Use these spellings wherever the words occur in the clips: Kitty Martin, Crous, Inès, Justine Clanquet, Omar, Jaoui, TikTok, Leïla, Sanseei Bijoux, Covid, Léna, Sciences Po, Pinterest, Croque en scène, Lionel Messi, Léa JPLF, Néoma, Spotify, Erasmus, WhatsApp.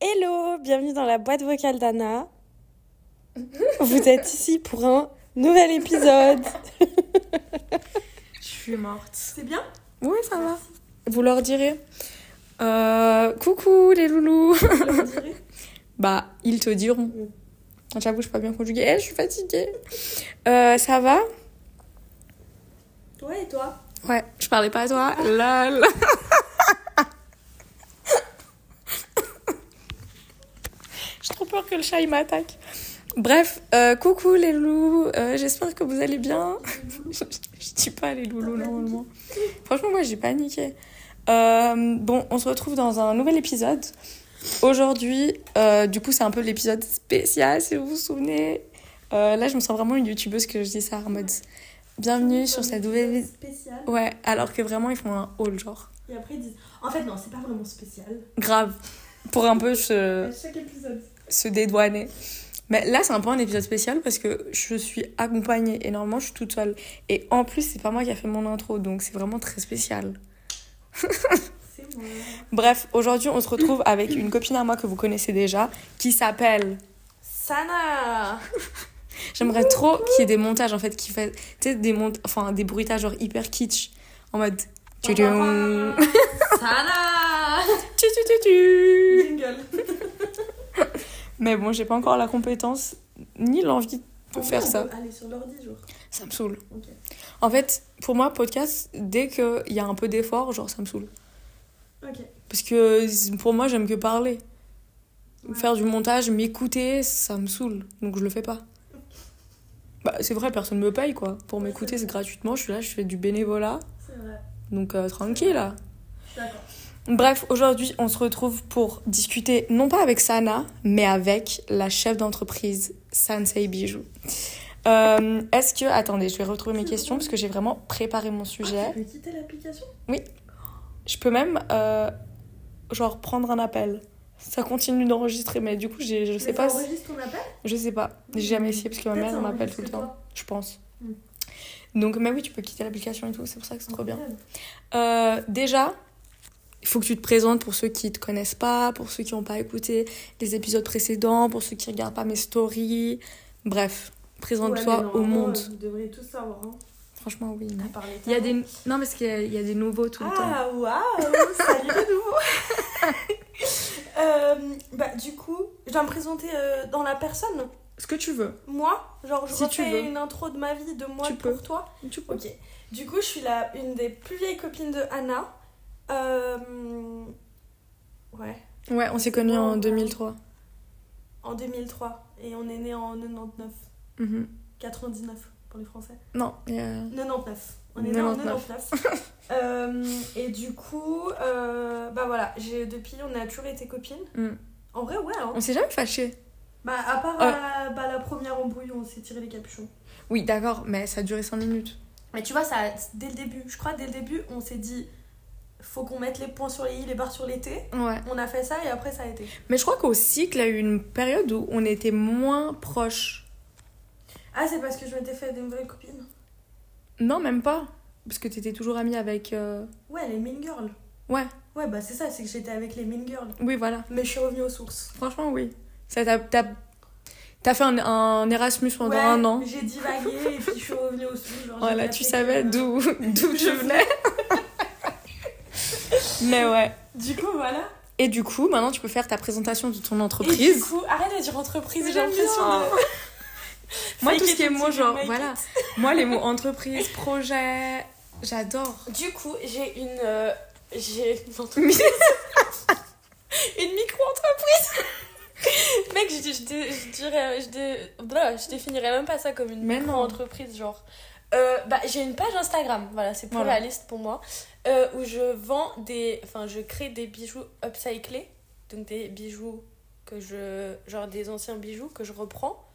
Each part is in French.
Hello, bienvenue dans la boîte vocale d'Anna. Vous êtes ici pour un nouvel épisode. Je suis morte. C'est bien ? Oui, ça va. Vous leur direz coucou les loulous. Vous leur direz ? Bah, ils te diront. J'avoue, je suis pas bien conjuguée. Je suis fatiguée. Ça va ? Ouais, et toi ? Ouais, je parlais pas à toi. Lol. J'ai trop peur que le chat il m'attaque. Bref, coucou les loulous. J'espère que vous allez bien. Je dis pas les loulous normalement. Franchement, moi j'ai paniqué. Bon, on se retrouve dans un nouvel épisode. Aujourd'hui, du coup, c'est un peu l'épisode spécial, si vous vous souvenez. Là, je me sens vraiment une youtubeuse que je dis ça en mode... Bienvenue sur cette nouvelle... Spécial. Ouais, alors que vraiment, ils font un haul, genre. Et après, ils disent... En fait, non, c'est pas vraiment spécial. Grave. Pour un peu se... Chaque épisode. Se dédouaner. Mais là, c'est un peu un épisode spécial parce que je suis accompagnée. Et normalement, je suis toute seule. Et en plus, c'est pas moi qui a fait mon intro, donc c'est vraiment très spécial. Bref, aujourd'hui, on se retrouve avec une copine à moi que vous connaissez déjà, qui s'appelle... Sana. J'aimerais trop qu'il y ait des montages, en fait, qui fait... Tu sais, des bruitages, genre, hyper kitsch, en mode... Sana. Tu Jingle. Mais bon, j'ai pas encore la compétence, ni l'envie de faire ça. Aller sur l'ordi, genre. Ça me saoule. Okay. En fait, pour moi, podcast, dès qu'il y a un peu d'effort, genre, ça me saoule. Okay. Parce que pour moi, j'aime que parler. Ouais. Faire du montage, m'écouter, ça me saoule. Donc je le fais pas. Bah, c'est vrai, personne me paye quoi. Pour m'écouter, c'est gratuitement. Je suis là, je fais du bénévolat. C'est vrai. Donc tranquille là. D'accord. Bref, aujourd'hui, on se retrouve pour discuter, non pas avec Sana, mais avec la chef d'entreprise Sanseei Bijoux. Est-ce que... Attendez, je vais retrouver mes questions parce que j'ai vraiment préparé mon sujet. Tu peux quitter l'application ? Oui. Je peux même, genre, prendre un appel. Ça continue d'enregistrer, mais du coup, je sais pas... Ça enregistre ton appel ? Je sais pas. J'ai jamais essayé, parce que ma mère m'appelle tout le temps. Je pense. Donc, mais oui, tu peux quitter l'application et tout. C'est pour ça que c'est trop bien. Déjà, il faut que tu te présentes pour ceux qui te connaissent pas, pour ceux qui n'ont pas écouté les épisodes précédents, pour ceux qui regardent pas mes stories. Bref, présente-toi au monde. Vous devriez tous savoir, hein. Franchement, oui. Mais... Il y a des... Non, parce qu'il y a des nouveaux tout le temps. Ah, waouh! Salut les nouveaux. Du coup, je dois me présenter dans la personne. Ce que tu veux. Moi, genre, je refais une intro de ma vie, de moi pour toi. Tu peux. Ok. Du coup, je suis une des plus vieilles copines de Anna. Ouais. Ouais, on s'est connus en 2003. En 2003. Et on est nés en 99. 99. Pour les Français. Non. 99. On est né en 99. Et du coup, bah voilà, depuis, on a toujours été copines. Mm. En vrai, ouais. Hein. On s'est jamais fâchées. Bah, à part la première embrouille, on s'est tiré les capuchons. Oui, d'accord, mais ça a duré 5 minutes. Mais tu vois, ça, dès le début, je crois, on s'est dit, faut qu'on mette les points sur les i, les barres sur les t. Ouais. On a fait ça et après, ça a été. Mais je crois qu'au cycle, il y a eu une période où on était moins proches. Ah, c'est parce que je m'étais fait des nouvelles copines. Non, même pas. Parce que t'étais toujours amie avec... Ouais, les Mean Girls. Ouais. Ouais, bah c'est ça, c'est que j'étais avec les Mean Girls. Oui, voilà. Mais je suis revenue aux sources. Franchement, oui. Ça, t'as fait un Erasmus pendant un an. J'ai divagué et puis je suis revenue aux sources. Genre, voilà, tu savais d'où je venais. Mais ouais. Du coup, voilà. Et du coup, maintenant, tu peux faire ta présentation de ton entreprise. Et du coup, arrête de dire entreprise, j'ai l'impression de... Moi, tout ce qui est mots, genre, voilà. Moi, les mots entreprise, projet, j'adore. Du coup, j'ai une entreprise. Une micro-entreprise. Mec, je définirais même pas ça comme une micro-entreprise, genre. Bah, j'ai une page Instagram, voilà, c'est pour la liste pour moi, où je crée des bijoux upcyclés, donc des bijoux genre des anciens bijoux que je reprends.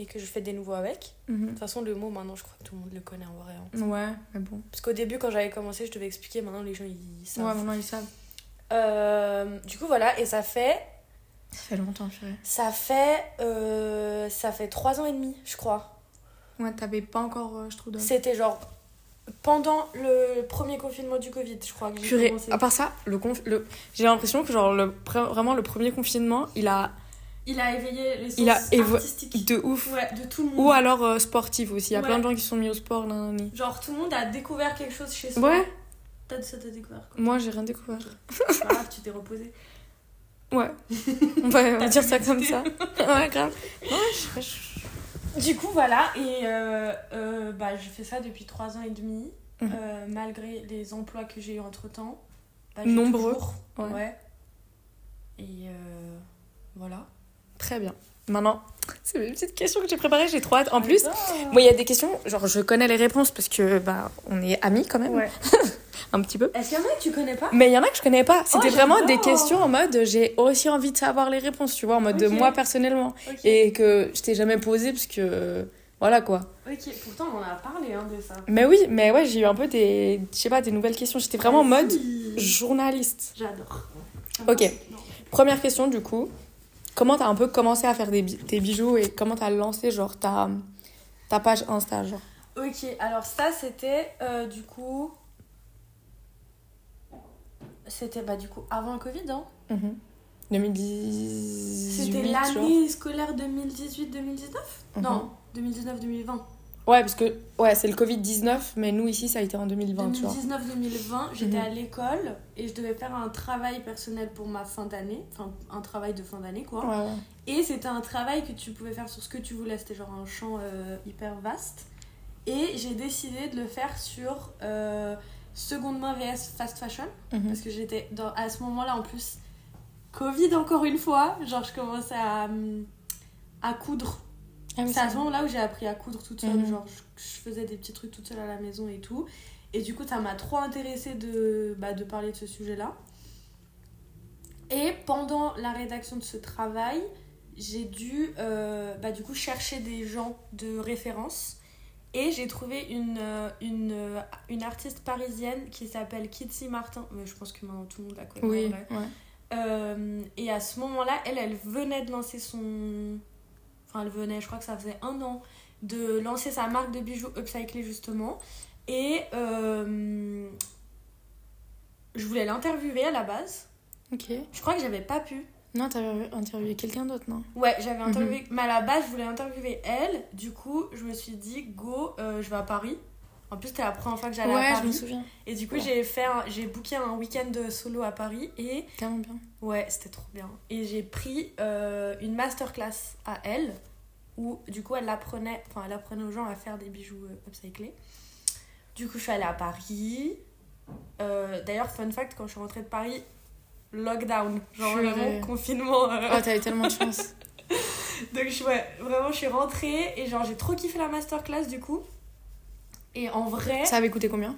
Et que je fais des nouveaux avec. Mm-hmm. De toute façon, le mot, maintenant, je crois que tout le monde le connaît en vrai. Hein. Ouais, mais bon. Parce qu'au début, quand j'avais commencé, je devais expliquer. Maintenant, les gens, ils savent. Ouais, maintenant, ils savent. Du coup, voilà. Et ça fait... Ça fait longtemps, je dirais. Ça fait 3 ans et demi, je crois. Ouais, t'avais pas encore, je trouve. C'était genre pendant le premier confinement du Covid, je crois. Que j'ai commencé. À part ça, j'ai l'impression que genre vraiment le premier confinement, il a éveillé les sens artistiques. De ouf. Ouais, de tout le monde. Ou alors sportif aussi. Il y a plein de gens qui se sont mis au sport. Là. Genre tout le monde a découvert quelque chose chez soi. Ouais. T'as découvert quoi. Moi, j'ai rien découvert. C'est pas grave, tu t'es reposée. Ouais. On va dire ça comme ça. Ouais, grave. Ouais, du coup, voilà. Et je fais ça depuis 3 ans et demi. Mm-hmm. Malgré les emplois que j'ai eu entre-temps. Nombreux. Toujours, ouais. Et voilà. Très bien. Maintenant, c'est mes petites questions que j'ai préparées, j'ai trop hâte. En plus, moi, il y a des questions, genre je connais les réponses parce que on est amis quand même. Ouais. Un petit peu. Est-ce qu'il y en a que tu connais pas ? Mais il y en a que je connais pas. C'était vraiment des questions en mode j'ai aussi envie de savoir les réponses, tu vois, en mode de moi personnellement. Okay. Et que je t'ai jamais posé parce que voilà quoi. Ok, pourtant on en a parlé de ça. Mais oui, mais ouais, j'ai eu un peu des, je sais pas, des nouvelles questions. J'étais vraiment en mode journaliste. J'adore. Ok, première question du coup. Comment t'as un peu commencé à faire tes bijoux et comment t'as lancé genre ta page Insta genre. Ok, alors ça c'était du coup avant le Covid, hein. Mm-hmm. 2018. C'était l'année scolaire 2018-2019 mm-hmm. Non, 2019-2020. Ouais, parce que ouais, c'est le Covid-19, mais nous ici ça a été en 2020. 2019-2020, j'étais à l'école et je devais faire un travail personnel pour ma fin d'année, enfin un travail de fin d'année quoi. Ouais. Et c'était un travail que tu pouvais faire sur ce que tu voulais, c'était genre un champ hyper vaste. Et j'ai décidé de le faire sur seconde main vs fast fashion, parce que j'étais à ce moment-là en plus Covid encore une fois, genre je commençais à coudre. C'est à ce moment-là où j'ai appris à coudre toute seule, genre je faisais des petits trucs toute seule à la maison et tout. Et du coup, ça m'a trop intéressée de parler de ce sujet-là. Et pendant la rédaction de ce travail, j'ai dû du coup chercher des gens de référence. Et j'ai trouvé une artiste parisienne qui s'appelle Kitty Martin. Mais je pense que maintenant tout le monde la connaît. Oui, ouais. Et à ce moment-là, elle venait de lancer son... Enfin, elle venait, je crois que ça faisait 1 an, de lancer sa marque de bijoux upcyclée, justement. Et je voulais l'interviewer à la base. Ok. Je crois que j'avais pas pu. Non, t'avais interviewé quelqu'un d'autre, non ? Ouais, j'avais interviewé... Mais à la base, je voulais interviewer elle. Du coup, je me suis dit, go, je vais à Paris. En plus, c'était la première fois que j'allais à Paris. Ouais, je me souviens. Et du coup, j'ai booké un week-end solo à Paris et... Carrément bien. Ouais, c'était trop bien. Et j'ai pris une masterclass à elle où, du coup, elle apprenait aux gens à faire des bijoux upcyclés. Du coup, je suis allée à Paris. D'ailleurs, fun fact, quand je suis rentrée de Paris, lockdown. Genre vraiment confinement. Oh, t'avais tellement de chance. Donc, je suis rentrée et genre, j'ai trop kiffé la masterclass, du coup. Et en vrai... Ça avait coûté combien ?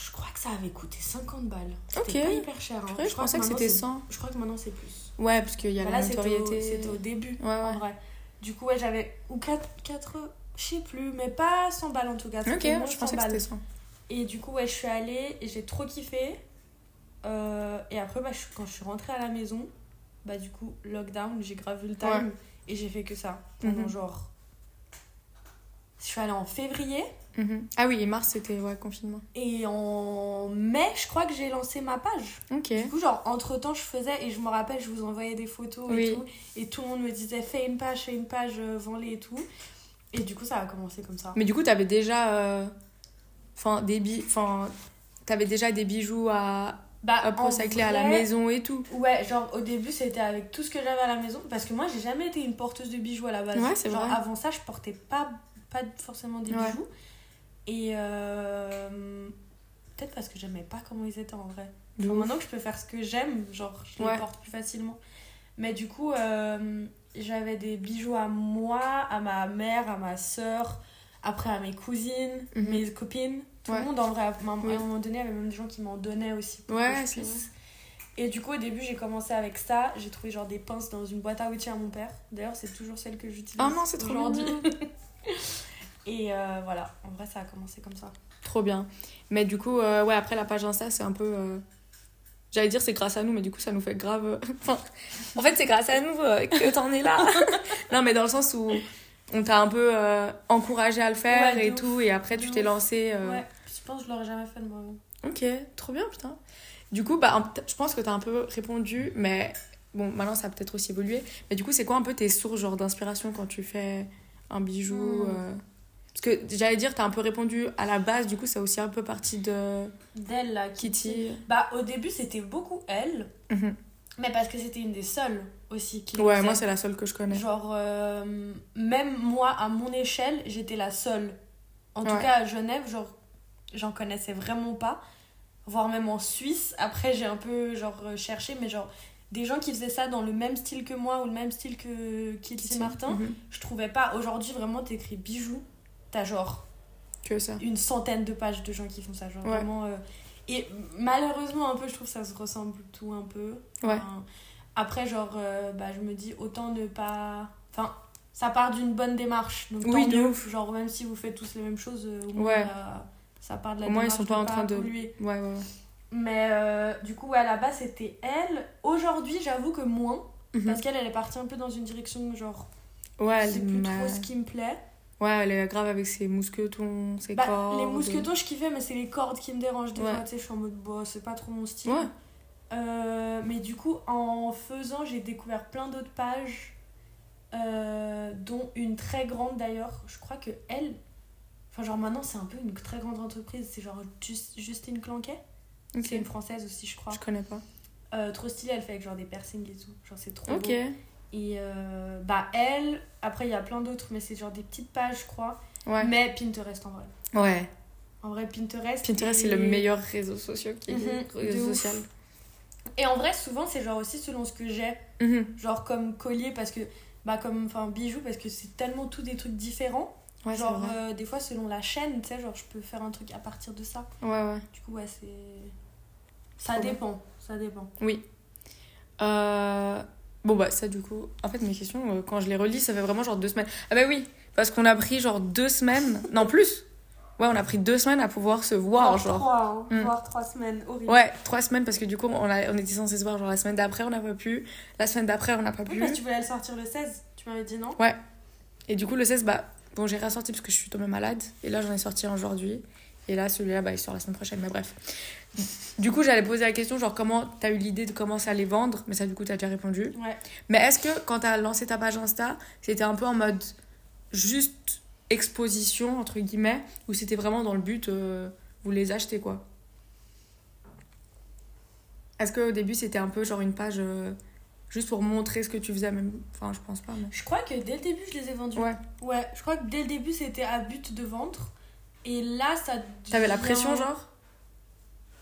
Je crois que ça avait coûté 50 balles. C'était pas hyper cher. Hein. Je pensais que c'était 100. Je crois que maintenant c'est plus. Ouais, parce qu'il y a la notoriété. C'était au début, en vrai. Du coup, j'avais... Ou 4... Je sais plus, mais pas 100 balles en tout cas. Ok, je pensais que c'était 100. Et du coup, je suis allée et j'ai trop kiffé. Et après, quand je suis rentrée à la maison, du coup, lockdown, j'ai grave eu le time. Ouais. Et j'ai fait que ça. Pendant genre... Je suis allée en février. Ah oui, et mars, c'était confinement. Et en mai, je crois que j'ai lancé ma page. Ok. Du coup, entre-temps, je faisais... Et je me rappelle, je vous envoyais des photos et tout. Et tout le monde me disait, fais une page, vends-les et tout. Et du coup, ça a commencé comme ça. Mais du coup, t'avais déjà... t'avais déjà des bijoux à... upcycler à la maison et tout. Ouais, genre au début c'était avec tout ce que j'avais à la maison parce que moi j'ai jamais été une porteuse de bijoux à la base. Ouais, c'est vrai. Avant ça je portais pas forcément des bijoux et peut-être parce que j'aimais pas comment ils étaient en vrai. Enfin, maintenant que je peux faire ce que j'aime, genre je les porte plus facilement. Mais du coup j'avais des bijoux à moi, à ma mère, à ma sœur, après à mes cousines, mes copines. Tout le monde en vrai, à un moment donné, il y avait même des gens qui m'en donnaient aussi. Ouais, c'est vrai. Et du coup, au début, j'ai commencé avec ça. J'ai trouvé genre des pinces dans une boîte à outils à mon père. D'ailleurs, c'est toujours celle que j'utilise aujourd'hui. Ah non, c'est trop mignon. Et voilà, en vrai, ça a commencé comme ça. Trop bien. Mais du coup, après la page Insta, c'est un peu... J'allais dire c'est grâce à nous, mais du coup, ça nous fait grave... Enfin, en fait, c'est grâce à nous que t'en es là. Non, mais dans le sens où... on t'a un peu encouragé à le faire ouais, et ouf, tout, et après tu t'es lancée. Ouais, je pense que je l'aurais jamais fait de moi-même. Ok, trop bien, putain. Du coup, bah, je pense que t'as un peu répondu, mais bon, maintenant ça a peut-être aussi évolué. Mais du coup, c'est quoi un peu tes sources genre d'inspiration quand tu fais un bijou Parce que j'allais dire, t'as un peu répondu à la base, du coup, c'est aussi un peu partie de. D'elle, là, Kitty. Bah, au début, c'était beaucoup elle, mais parce que c'était une des seules aussi qui. Ouais, moi, c'est la seule que je connais. Genre, même moi, à mon échelle, j'étais la seule. En tout cas, à Genève, genre, j'en connaissais vraiment pas. Voire même en Suisse. Après, j'ai un peu genre cherché, mais genre des gens qui faisaient ça dans le même style que moi ou le même style que Kitty Martin, je trouvais pas. Aujourd'hui, vraiment, t'écris bijoux, t'as genre que ça. Une centaine de pages de gens qui font ça. Genre vraiment. Et malheureusement, un peu, je trouve que ça se ressemble tout un peu. Ouais. Enfin, après, genre, bah, je me dis autant ne pas. Enfin, ça part d'une bonne démarche. Donc, oui, de ouf. Genre, même si vous faites tous les mêmes choses, ça part de la au moins ils sont pas en train de polluer. Ouais. Mais du coup à la base c'était elle. Aujourd'hui j'avoue que moins parce qu'elle est partie un peu dans une direction genre c'est plus trop ce qui me plaît. Ouais, elle est grave avec ses mousquetons, ses cordes. Les mousquetons je kiffais mais c'est les cordes qui me dérangent des fois, tu sais, je suis en mode bah c'est pas trop mon style. Mais du coup en faisant j'ai découvert plein d'autres pages dont une très grande d'ailleurs, je crois que elle. Enfin, genre maintenant, c'est un peu une très grande entreprise. C'est genre Justine Clanquet. Okay. C'est une française aussi, je crois. Je connais pas. Trop stylée, elle fait avec genre des piercings et tout. Genre, c'est trop beau. Et bah, elle, après, il y a plein d'autres, mais c'est genre des petites pages, je crois. Ouais. Mais Pinterest en vrai. Ouais. En vrai, Pinterest. Pinterest, c'est le meilleur réseau social qui existe. Réseau social. Et en vrai, souvent, c'est genre aussi selon ce que j'ai. Genre comme collier, parce que. Bah, comme. Enfin, bijoux, parce que c'est tellement tout des trucs différents. Ouais, genre des fois selon la chaîne tu sais genre je peux faire un truc à partir de ça du coup c'est ça dépend ça dépend bon bah ça du coup en fait mes questions quand je les relis ça fait vraiment genre 2 semaines ah bah oui parce qu'on a pris genre 2 semaines non plus on a pris 2 semaines à pouvoir se voir genre 3 hein, voire 3 semaines horrible. 3 semaines parce que du coup on était censé se voir genre la semaine d'après on n'a pas pu la semaine d'après on n'a pas pu parce que tu voulais le sortir le 16 tu m'avais dit non et du coup le 16 bah bon, j'ai ressorti parce que je suis tombée malade. Et là, j'en ai sorti un aujourd'hui. Et là, celui-là, bah, il sort la semaine prochaine. Mais bref. Du coup, j'allais poser la question, genre, comment t'as eu l'idée de commencer à les vendre ? Mais ça, du coup, t'as déjà répondu. Ouais. Mais est-ce que, quand t'as lancé ta page Insta, c'était un peu en mode juste exposition, entre guillemets, ou c'était vraiment dans le but, vous les achetez, quoi ? Est-ce qu'au début, c'était un peu genre une page juste pour montrer ce que tu faisais même enfin je pense pas mais... je crois que dès le début je les ai vendus ouais je crois que dès le début c'était à but de vendre et là ça devient... t'avais la pression genre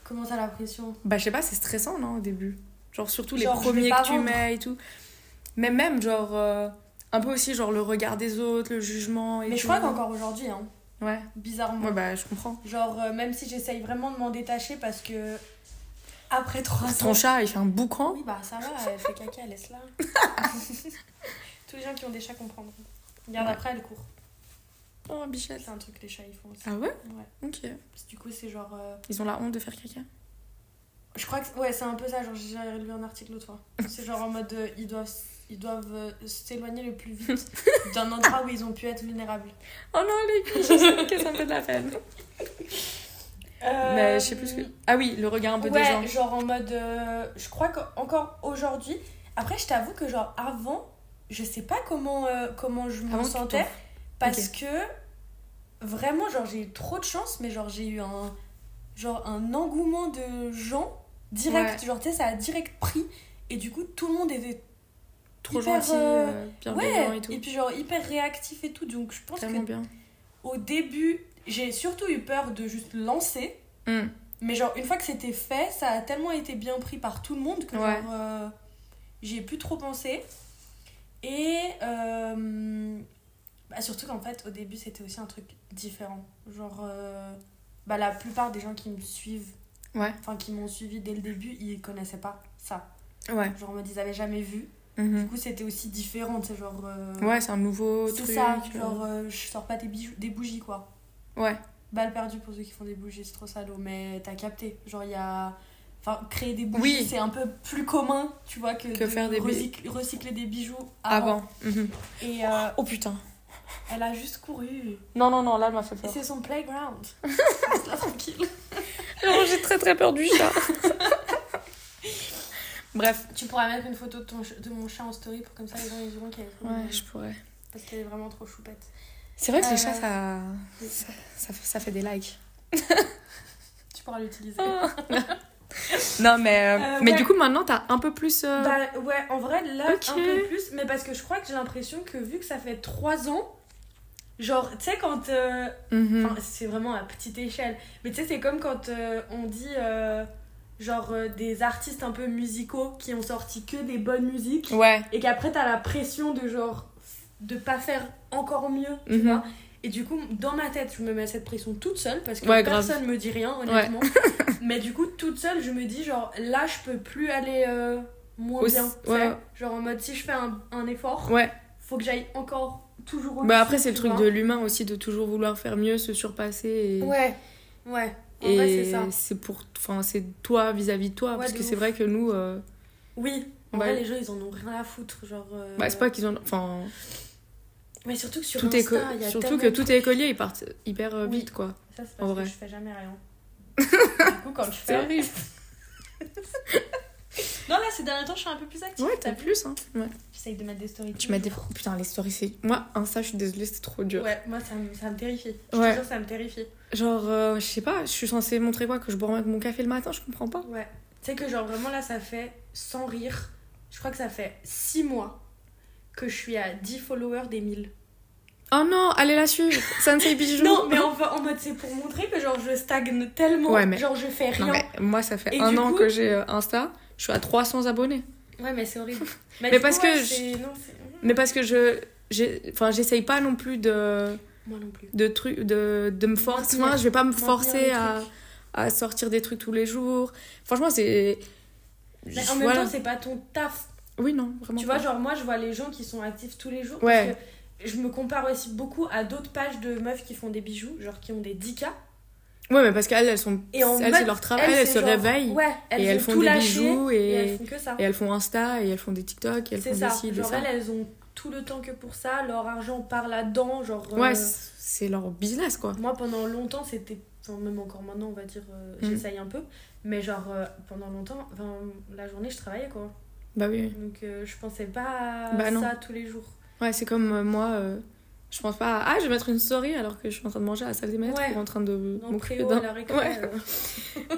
comment ça la pression bah je sais pas c'est stressant non au début genre surtout genre, les premiers que tu mets et tout mais même genre un peu aussi genre le regard des autres le jugement et mais tout. Je crois qu'encore aujourd'hui hein ouais bizarrement ouais bah je comprends genre même si j'essaye vraiment de m'en détacher parce que après 3 ans. Ton chat, il fait un boucan. Oui, bah ça va, elle fait caca, elle laisse là. Tous les gens qui ont des chats comprendront. Regarde, après, elle court. Oh, bichette. C'est un truc que les chats, ils font aussi. Ah ouais ? Ouais. Ok. Parce que, du coup, c'est genre. Ils ont la honte de faire caca ? Je crois que. Ouais, c'est un peu ça. Genre, j'ai lu un article l'autre fois. C'est genre en mode. Ils doivent s'éloigner le plus vite d'un endroit où ils ont pu être vulnérables. Oh non, les biches, que ça me fait de la peine. Mais je sais plus ce que... Ah oui, le regard un peu des gens. Ouais, genre en mode... je crois qu'encore aujourd'hui... Après, je t'avoue que genre avant, je sais pas comment je me sentais. Parce que vraiment, genre j'ai eu trop de chance, mais genre j'ai eu un engouement de gens direct. Ouais. Genre tu sais, ça a direct pris. Et du coup, tout le monde était trop gentil, bienveillant et tout. Et puis genre hyper réactif et tout. Donc je pense que au début... J'ai surtout eu peur de juste lancer. Mais genre, une fois que c'était fait, ça a tellement été bien pris par tout le monde que genre, j'y ai plus trop pensé. Et bah surtout qu'en fait, au début, c'était aussi un truc différent. Genre, bah, la plupart des gens qui me suivent, enfin qui m'ont suivi dès le début, ils connaissaient pas ça. Ouais. Genre, on me dit, ils avaient jamais vu. Du coup, c'était aussi différent. C'est genre. Ouais, c'est un nouveau truc. C'est ça, genre, je sors pas des bougies, quoi. Ouais. Balle perdue pour ceux qui font des bougies, c'est trop salaud, mais t'as capté. Genre, il y a. Enfin, créer des bougies, c'est un peu plus commun, tu vois, que de faire des recycler des bijoux avant. Et, oh putain. Elle a juste couru. Non, là, elle m'a fait peur. Et c'est son playground. Reste là, tranquille. Alors, j'ai très, très peur du chat. Bref. Tu pourras mettre une photo de mon chat en story pour comme ça, les gens, ils diront qu'elle est trop mignonne. Ouais, je pourrais. Parce qu'elle est vraiment trop choupette. C'est vrai que les chats, ça fait des likes. Tu pourras l'utiliser. Non, mais ouais. Du coup, maintenant, t'as un peu plus... Bah, ouais, en vrai, là, okay. Un peu plus. Mais parce que je crois que j'ai l'impression que vu que ça fait 3 ans, genre, tu sais, quand... Enfin, c'est vraiment à petite échelle. Mais tu sais, c'est comme quand on dit, des artistes un peu musicaux qui ont sorti que des bonnes musiques. Ouais. Et qu'après, t'as la pression de, genre, de pas faire encore mieux, tu vois. Et du coup, dans ma tête, je me mets cette pression toute seule parce que personne me dit rien, honnêtement. Ouais. Mais du coup, toute seule, je me dis, genre, là, je peux plus aller moins bien. Ouais. Genre, en mode, si je fais un effort, faut que j'aille encore toujours au-dessus. Bah après, c'est le truc de l'humain aussi, de toujours vouloir faire mieux, se surpasser. Et... Ouais. En vrai, c'est ça. C'est toi vis-à-vis de toi. Ouais, parce que c'est vrai que nous... Oui. En vrai, les gens, ils en ont rien à foutre. Genre, Bah, c'est pas qu'ils en ont... Enfin... Mais surtout que sur Insta, il y a surtout que tous tes écoliers, ils partent hyper vite, quoi. Ça, c'est parce que je fais jamais rien. Du coup, quand je fais... Terrible. Non, là, ces derniers temps, je suis un peu plus active. Ouais, t'as plus, hein. Ouais. J'essaye de mettre des stories. Tu mets des... Putain, les stories, c'est... Moi, Insta, je suis désolée, c'est trop dur. Ouais, moi, ça me terrifie. Je te jure, ça me terrifie. Genre, je sais pas, je suis censée montrer quoi, que je bois mon café le matin, je comprends pas. Ouais. Tu sais que, genre, vraiment, là, ça fait, sans rire, je crois que ça fait 6 mois que je suis à 10 followers des 1000. Oh non, allez la suivre, Sanseei Bijoux. Non, mais en mode, c'est pour montrer que genre je stagne tellement, mais... genre je fais rien. Non, mais moi, ça fait un an que j'ai Insta, je suis à 300 abonnés. Ouais, mais c'est horrible. Mais parce que j'essaye pas non plus de... Moi non plus. De me forcer, je vais pas me forcer à sortir des trucs tous les jours. Franchement, c'est... Mais en même temps, c'est pas ton taf. Oui, non, vraiment. Tu vois, genre, moi, je vois les gens qui sont actifs tous les jours. Ouais. Parce que je me compare aussi beaucoup à d'autres pages de meufs qui font des bijoux, genre qui ont des 10K. Ouais, mais parce qu'elles, c'est leur travail, elles se réveillent. Ouais, elles font des bijoux et elles font que ça. Et elles font Insta et elles font des TikTok et elles font des cibles. Genre, elles ont tout le temps que pour ça, leur argent part là-dedans. Genre, ouais, c'est leur business, quoi. Moi, pendant longtemps, c'était. Enfin, même encore maintenant, on va dire, j'essaye un peu. Mais genre, pendant longtemps, la journée, je travaillais, quoi. Bah oui. Donc je pensais pas à ça tous les jours. Ouais, c'est comme moi, je pense pas à je vais mettre une story alors que je suis en train de manger à la salle des maîtres ou en train de m'occuper d'un...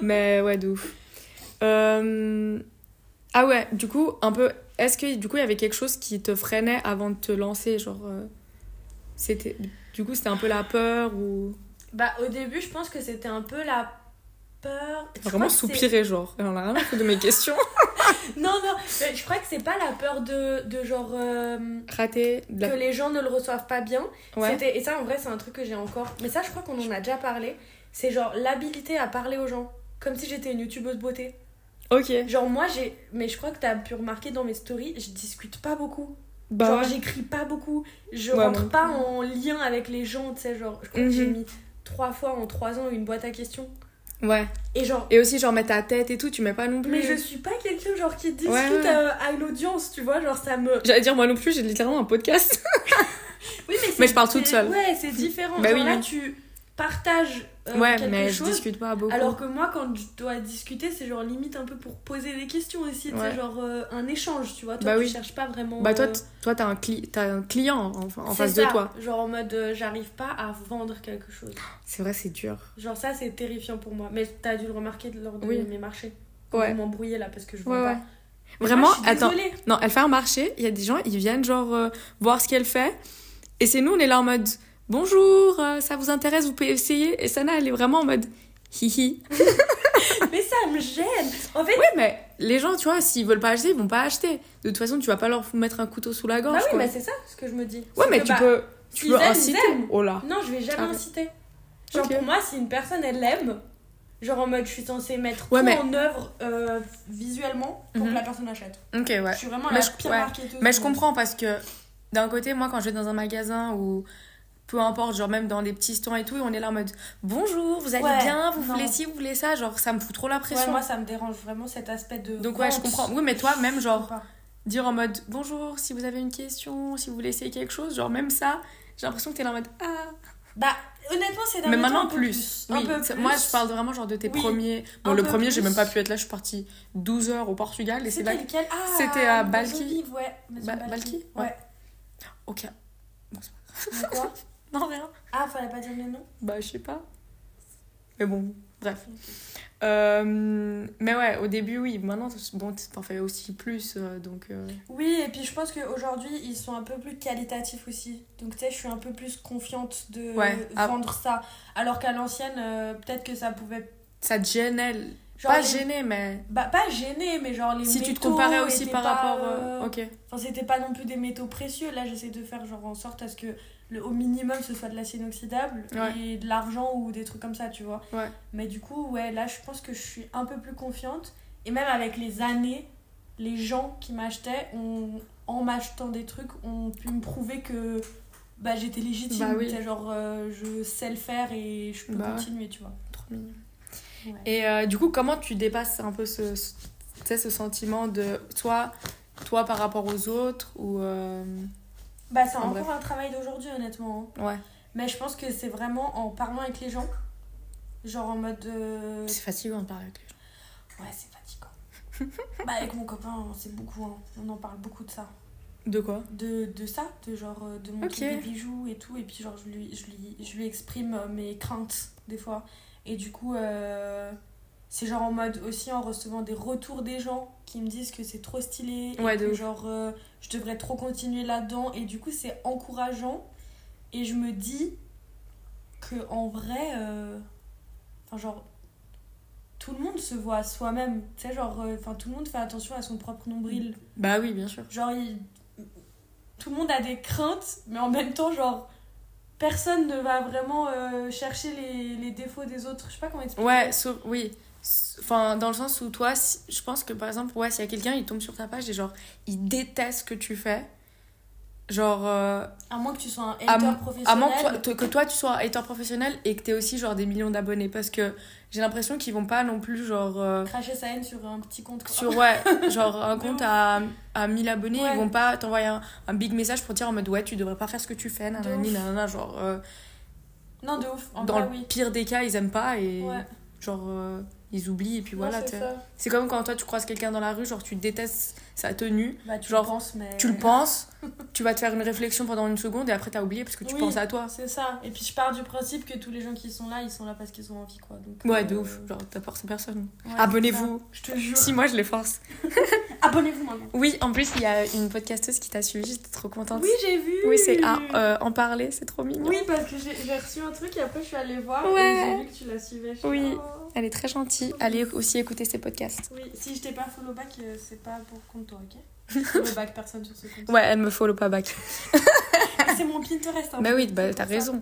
Mais ouais, de ouf. Ah ouais, du coup, un peu... Est-ce que du coup, il y avait quelque chose qui te freinait avant de te lancer, genre c'était un peu la peur ou... Bah au début, je pense que c'était un peu la peur. Vraiment soupirer, genre. Elle en a rien à foutre de mes questions. Non, je crois que c'est pas la peur de genre... rater. Que les gens ne le reçoivent pas bien. Ouais. Et ça, en vrai, c'est un truc que j'ai encore... Mais ça, je crois qu'on en a déjà parlé. C'est genre l'habilité à parler aux gens. Comme si j'étais une youtubeuse beauté. Ok. Genre moi, mais je crois que t'as pu remarquer dans mes stories, je discute pas beaucoup. Bah, genre j'écris pas beaucoup. Je rentre pas en lien avec les gens, tu sais, genre... Je crois que j'ai mis 3 fois en 3 ans une boîte à questions. Ouais. Et genre... Et aussi, genre, mettre ta tête et tout, tu mets pas non plus. Mais je suis pas quelqu'un, genre, qui discute à une audience, tu vois, genre, ça me... J'allais dire, moi non plus, j'ai littéralement un podcast. Oui, mais je parle toute seule. Ouais, c'est différent. Bah, genre, là, tu partages quelque chose. Je discute pas beaucoup. Alors que moi, quand je dois discuter, c'est genre limite un peu pour poser des questions aussi, tu sais, genre, un échange, tu vois. Toi, tu cherches pas vraiment... Bah, toi, t'as un client en face de toi. Genre, en mode, j'arrive pas à vendre quelque chose. C'est vrai, c'est dur. Genre, ça, c'est terrifiant pour moi. Mais t'as dû le remarquer lors de mes marchés. Quand vous m'embrouillez, là, parce que je vends pas. Vraiment, moi, attends. Non, elle fait un marché, il y a des gens, ils viennent, genre, voir ce qu'elle fait. Et c'est nous, on est là en mode... Bonjour, ça vous intéresse, vous pouvez essayer. Et Sana, elle est vraiment en mode hihi. Mais ça me gêne. En fait, oui, mais les gens, tu vois, s'ils veulent pas acheter, ils vont pas acheter. De toute façon, tu vas pas leur mettre un couteau sous la gorge. Bah oui, mais c'est ça ce que je me dis. Ouais, mais tu peux inciter. Oh là. Non, je vais jamais inciter. Genre pour moi, si une personne elle l'aime, genre en mode je suis censée mettre en œuvre visuellement pour que la personne achète. Ok, ouais. Je suis vraiment la pire marketeuse. Mais je comprends parce que d'un côté, moi, quand je vais dans un magasin où... Peu importe, genre même dans les petits stands et tout, on est là en mode « Bonjour, vous allez bien, vous voulez ci, vous voulez ça ?» Genre, ça me fout trop la pression. Ouais, moi, ça me dérange vraiment cet aspect de... Donc je comprends. Oui, mais toi, même genre, dire en mode « Bonjour, si vous avez une question, si vous voulez essayer quelque chose », genre même ça, j'ai l'impression que t'es là en mode ah. Bah honnêtement c'est d'un. Mais maintenant un peu plus. Oui. Un peu plus. Moi je parle vraiment genre de tes premiers. Bon le premier plus. J'ai même pas pu être là, je suis partie 12 heures au Portugal et c'était lequel ah, c'était à Balki. Ouais. Balki. Ouais. Ok. Bon c'est pas grave. Quoi? Non rien. Ah fallait pas dire le nom. Bah je sais pas. Mais bon bref. Okay. Mais ouais au début oui maintenant bon t'en fais aussi plus donc oui et puis je pense qu'aujourd'hui ils sont un peu plus qualitatifs aussi donc tu sais je suis un peu plus confiante de vendre ça alors qu'à l'ancienne peut-être que ça pouvait ça te gênait genre pas les... gêné mais bah pas gêné mais genre les si métaux tu te comparais aussi par rapport ok enfin c'était pas non plus des métaux précieux là j'essaie de faire genre en sorte à ce que au minimum ce soit de l'acier inoxydable et de l'argent ou des trucs comme ça tu vois mais du coup ouais là je pense que je suis un peu plus confiante et même avec les années les gens qui m'achetaient en m'achetant des trucs ont pu me prouver que bah j'étais légitime c'est genre je sais le faire et je peux continuer tu vois trop mignon. Et du coup comment tu dépasses un peu ce sentiment de toi par rapport aux autres ou Bah c'est encore un travail d'aujourd'hui honnêtement. Ouais. Mais je pense que c'est vraiment en parlant avec les gens. Genre en mode... C'est fatigant de parler avec les gens. Ouais c'est fatigant. Bah avec mon copain c'est beaucoup hein. On en parle beaucoup de ça. De quoi ? De ça, de genre de mon truc des bijoux et tout. Et puis genre je lui exprime mes craintes des fois. Et du coup c'est genre en mode aussi en recevant des retours des gens qui me disent que c'est trop stylé et que genre je devrais trop continuer là-dedans et du coup c'est encourageant et je me dis que en vrai enfin genre tout le monde se voit à soi-même tu sais genre enfin tout le monde fait attention à son propre nombril bah oui bien sûr genre tout le monde a des craintes mais en même temps genre personne ne va vraiment chercher les défauts des autres je sais pas comment expliquer Enfin, dans le sens où toi, si, je pense que par exemple, s'il y a quelqu'un, il tombe sur ta page et genre, il déteste ce que tu fais. Genre. À moins que tu sois un hater professionnel. À moins que toi, tu sois un hater professionnel et que t'aies aussi genre des millions d'abonnés. Parce que j'ai l'impression qu'ils vont pas non plus genre. Cracher sa haine sur un petit compte. Genre un compte à 1000 abonnés, ils vont pas t'envoyer un big message pour dire en mode ouais, tu devrais pas faire ce que tu fais, nanana, genre. Non, de ouf. En dans le pire des cas, ils aiment pas et. Ouais. Genre. Ils oublient et puis voilà c'est comme quand toi tu croises quelqu'un dans la rue genre tu détestes sa tenue bah, tu genre, le penses mais tu le penses tu vas te faire une réflexion pendant une seconde et après t'as oublié parce que tu penses à toi c'est ça et puis je pars du principe que tous les gens qui sont là ils sont là parce qu'ils ont envie quoi donc de ouf genre t'as forcé personne abonnez-vous je te jure si moi je les force abonnez-vous maintenant oui en plus il y a une podcasteuse qui t'a suivi j'étais trop contente oui j'ai vu oui c'est à en parler c'est trop mignon oui parce que j'ai reçu un truc et après je suis allée voir et j'ai vu que tu la suivais elle est très gentille. Allez aussi écouter ses podcasts. Oui, si je t'ai pas follow back, c'est pas pour compte toi, ok ? Follow back personne sur ce compte. Ouais, elle me follow pas back. C'est mon Pinterest. Hein, mais oui, bah t'as raison.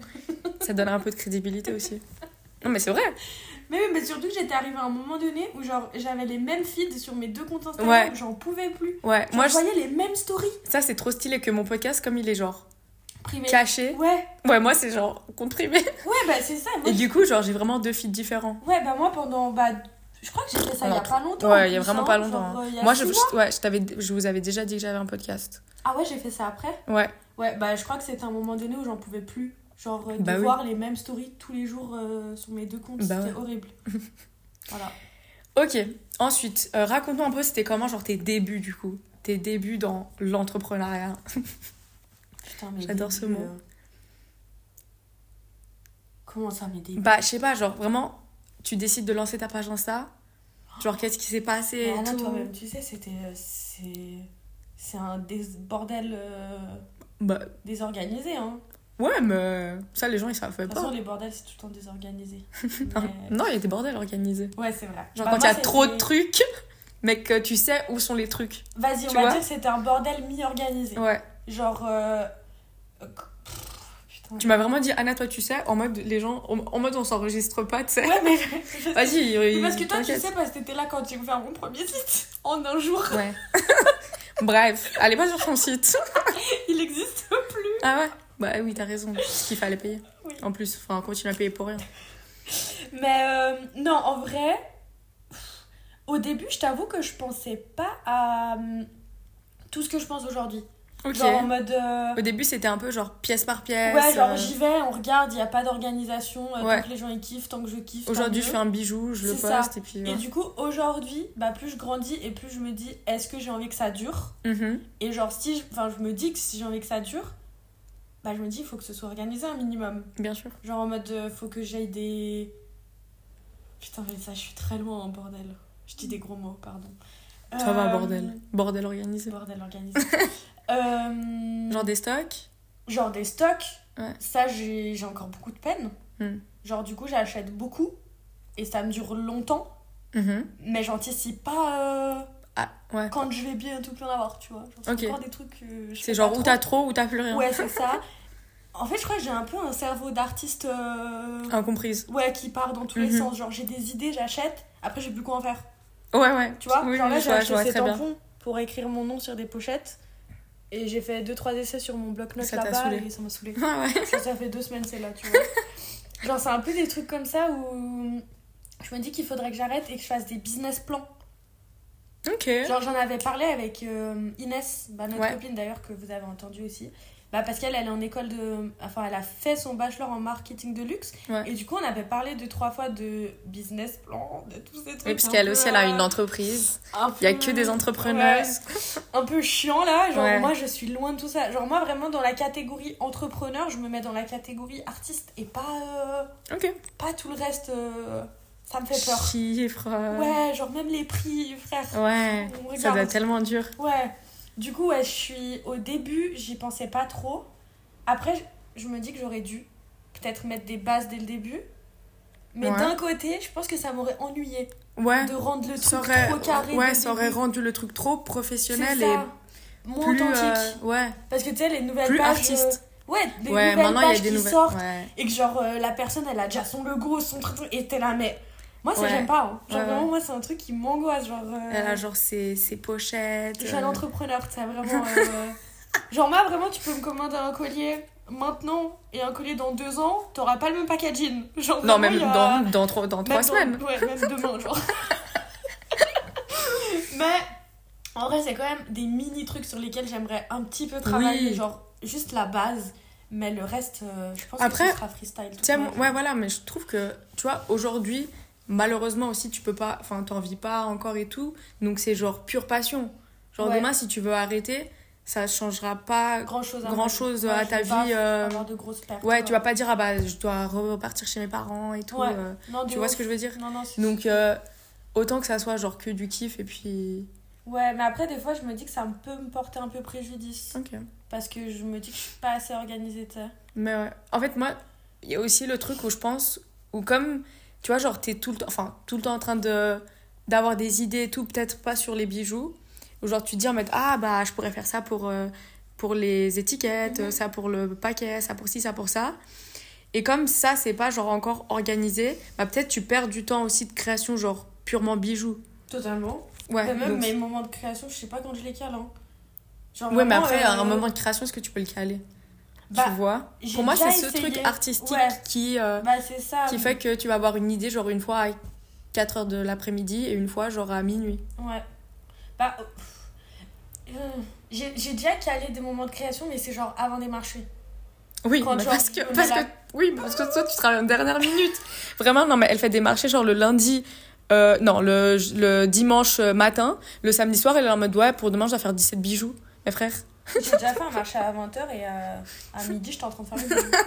Ça donne un peu de crédibilité aussi. Non mais c'est vrai. Mais oui, mais surtout que j'étais arrivée à un moment donné où genre j'avais les mêmes feeds sur mes deux comptes Instagram, j'en pouvais plus. Ouais. Moi je voyais les mêmes stories. Ça c'est trop stylé que mon podcast comme il est genre privé. Caché. Ouais, moi c'est genre compte privé. Ouais, bah c'est ça. Moi, et du coup, genre j'ai vraiment deux feeds différents. Ouais, bah moi pendant je crois que j'ai fait ça il y a pas longtemps. Ouais, il y a vraiment pas longtemps. Genre, moi je vous avais déjà dit que j'avais un podcast. Ah ouais, j'ai fait ça après ? Ouais. Ouais, bah je crois que c'était un moment donné où j'en pouvais plus, genre de voir les mêmes stories tous les jours sur mes deux comptes, c'était horrible. Voilà. OK. Ensuite, raconte-nous un peu c'était comment genre tes débuts dans l'entrepreneuriat. Putain, j'adore ce mot. Comment ça, mes débuts ? Bah, je sais pas, genre vraiment, tu décides de lancer ta page Insta. Genre, qu'est-ce qui s'est passé et tout. Toi-même, tu sais, c'est un bordel désorganisé, hein. Ouais, mais ça, les gens, ils savent pas. De toute façon, les bordels, c'est tout le temps désorganisé. Mais... Non, il y a des bordels organisés. Ouais, c'est vrai. Genre, quand il y a trop de trucs, mais que tu sais où sont les trucs. Vas-y, on va dire que c'était un bordel mi-organisé. Ouais. Genre putain. Tu m'as vraiment dit Anna toi tu sais en mode les gens en mode on s'enregistre pas tu sais. Ouais mais vas-y parce que toi tu sais parce que t'étais là quand j'ai ouvert mon premier site en un jour. Ouais. Bref, allez pas sur son site. Il existe plus. Ah ouais. Bah oui, t'as raison, parce qu'il fallait payer. Oui. En plus, enfin continuer à payer pour rien. Mais non, en vrai au début, je t'avoue que je pensais pas à tout ce que je pense aujourd'hui. Okay. Genre en mode... Au début, c'était un peu genre pièce par pièce. Ouais, genre j'y vais, on regarde, il n'y a pas d'organisation. Ouais. Tant que les gens ils kiffent, tant que je kiffe. Aujourd'hui, je fais un bijou, je le poste. Ça. Et puis. Ouais. Et du coup, aujourd'hui, bah, plus je grandis et plus je me dis, est-ce que j'ai envie que ça dure? Mm-hmm. Et genre, si je me dis que si j'ai envie que ça dure, bah, je me dis, il faut que ce soit organisé un minimum. Bien sûr. Genre en mode, faut que j'aille des. Putain, mais ça, je suis très loin en bordel. Je dis des gros mots, pardon. Ça va, bordel. Bordel organisé. Bordel organisé. Genre des stocks? Genre des stocks. Ouais. Ça, j'ai encore beaucoup de peine. Mm. Genre, du coup, j'achète beaucoup et ça me dure longtemps. Mm-hmm. Mais j'anticipe pas ouais. Quand je vais bientôt plus en avoir, tu vois. Genre, c'est okay. Encore des trucs que je. C'est genre ou t'as trop ou t'as plus rien. Ouais, c'est ça. En fait, je crois que j'ai un peu un cerveau d'artiste. Incomprise. Ouais, qui part dans tous les sens. Genre, j'ai des idées, j'achète. Après, j'ai plus quoi en faire. Ouais. Tu vois, oui, genre là, j'ai acheté ces tampons pour écrire mon nom sur des pochettes. Et j'ai fait 2-3 essais sur mon bloc-notes là-bas et ça m'a saoulée. Ah ouais. Parce que ça fait 2 semaines, c'est là, tu vois. Genre, c'est un peu des trucs comme ça où je me dis qu'il faudrait que j'arrête et que je fasse des business plans. Ok. Genre, j'en avais parlé avec Inès, notre copine d'ailleurs, que vous avez entendu aussi. Bah, parce qu'elle est en école de. Enfin, elle a fait son bachelor en marketing de luxe. Ouais. Et du coup, on avait parlé 2-3 fois de business plan, de tous ces trucs. Oui, parce qu'elle aussi, elle a une entreprise. Il n'y a que des entrepreneurs. Ouais. Un peu chiant, là. Genre, moi, je suis loin de tout ça. Genre, moi, vraiment, dans la catégorie entrepreneur, je me mets dans la catégorie artiste et pas. Pas tout le reste. Ça me fait peur. Chiffres. Ouais, genre, même les prix, frère. Ouais. Ça doit être tellement dur. Ouais. Du coup, ouais, au début, j'y pensais pas trop. Après, je me dis que j'aurais dû peut-être mettre des bases dès le début. Mais d'un côté, je pense que ça m'aurait ennuyé de rendre le truc trop carré. Ouais, ça aurait rendu le truc trop professionnel et moins authentique. Parce que tu sais, les nouvelles plus pages... artistes. Ouais, des nouvelles pages qui sortent. Ouais. Et que genre, la personne, elle a déjà son logo, son truc, et t'es là, mais... Moi, ça, j'aime pas. Hein. Genre, vraiment, moi, c'est un truc qui m'angoisse. Genre, elle a genre ses pochettes. Je suis un entrepreneur, tu sais, vraiment. Genre, moi, vraiment, tu peux me commander un collier maintenant et un collier dans 2 ans, t'auras pas le même packaging. Genre, non, vraiment, même dans 3 semaines. Ouais, même demain, genre. Mais en vrai, c'est quand même des mini-trucs sur lesquels j'aimerais un petit peu travailler. Oui. Genre, juste la base. Mais le reste, je pense que ce sera freestyle. Tiens, ouais, voilà, mais je trouve que, tu vois, aujourd'hui... Malheureusement aussi, tu peux pas, enfin, t'en vis pas encore et tout, donc c'est genre pure passion. Genre demain, si tu veux arrêter, ça changera pas grand chose à ta vie. Avoir de grosses pertes, tu vas pas dire, ah bah, je dois repartir chez mes parents et tout. Ouais. Non, tu vois ce que je veux dire? Non, donc, autant que ça soit genre que du kiff et puis. Ouais, mais après, des fois, je me dis que ça peut me porter un peu préjudice. Okay. Parce que je me dis que je suis pas assez organisée, tu sais. Mais ouais. En fait, moi, il y a aussi le truc où je pense, où comme. Tu vois, genre, t'es tout le temps en train d'avoir des idées et tout, peut-être pas sur les bijoux. Ou genre, tu te dis en mode, ah, bah, je pourrais faire ça pour les étiquettes, ça pour le paquet, ça pour ci, ça pour ça. Et comme ça, c'est pas, genre, encore organisé, bah, peut-être tu perds du temps aussi de création, genre, purement bijoux. Totalement. Ouais. Même donc... mes moments de création, je sais pas quand je les cale, hein. Genre, ouais, vraiment, mais après, un moment de création, est-ce que tu peux le caler ? Bah, tu vois, pour moi c'est ce truc artistique qui fait que tu vas avoir une idée genre une fois à 4h de l'après-midi et une fois genre à minuit. Ouais. Bah j'ai déjà calé des moments de création mais c'est genre avant des marchés. Oui, quand, genre, parce que toi tu travailles en dernière minute. Vraiment non mais elle fait des marchés genre le lundi le dimanche matin, le samedi soir elle est en mode ouais pour demain je dois faire 17 bijoux. Mes frères. J'ai déjà fait un marché à 20h et à midi, j'étais en train de faire le bijoux.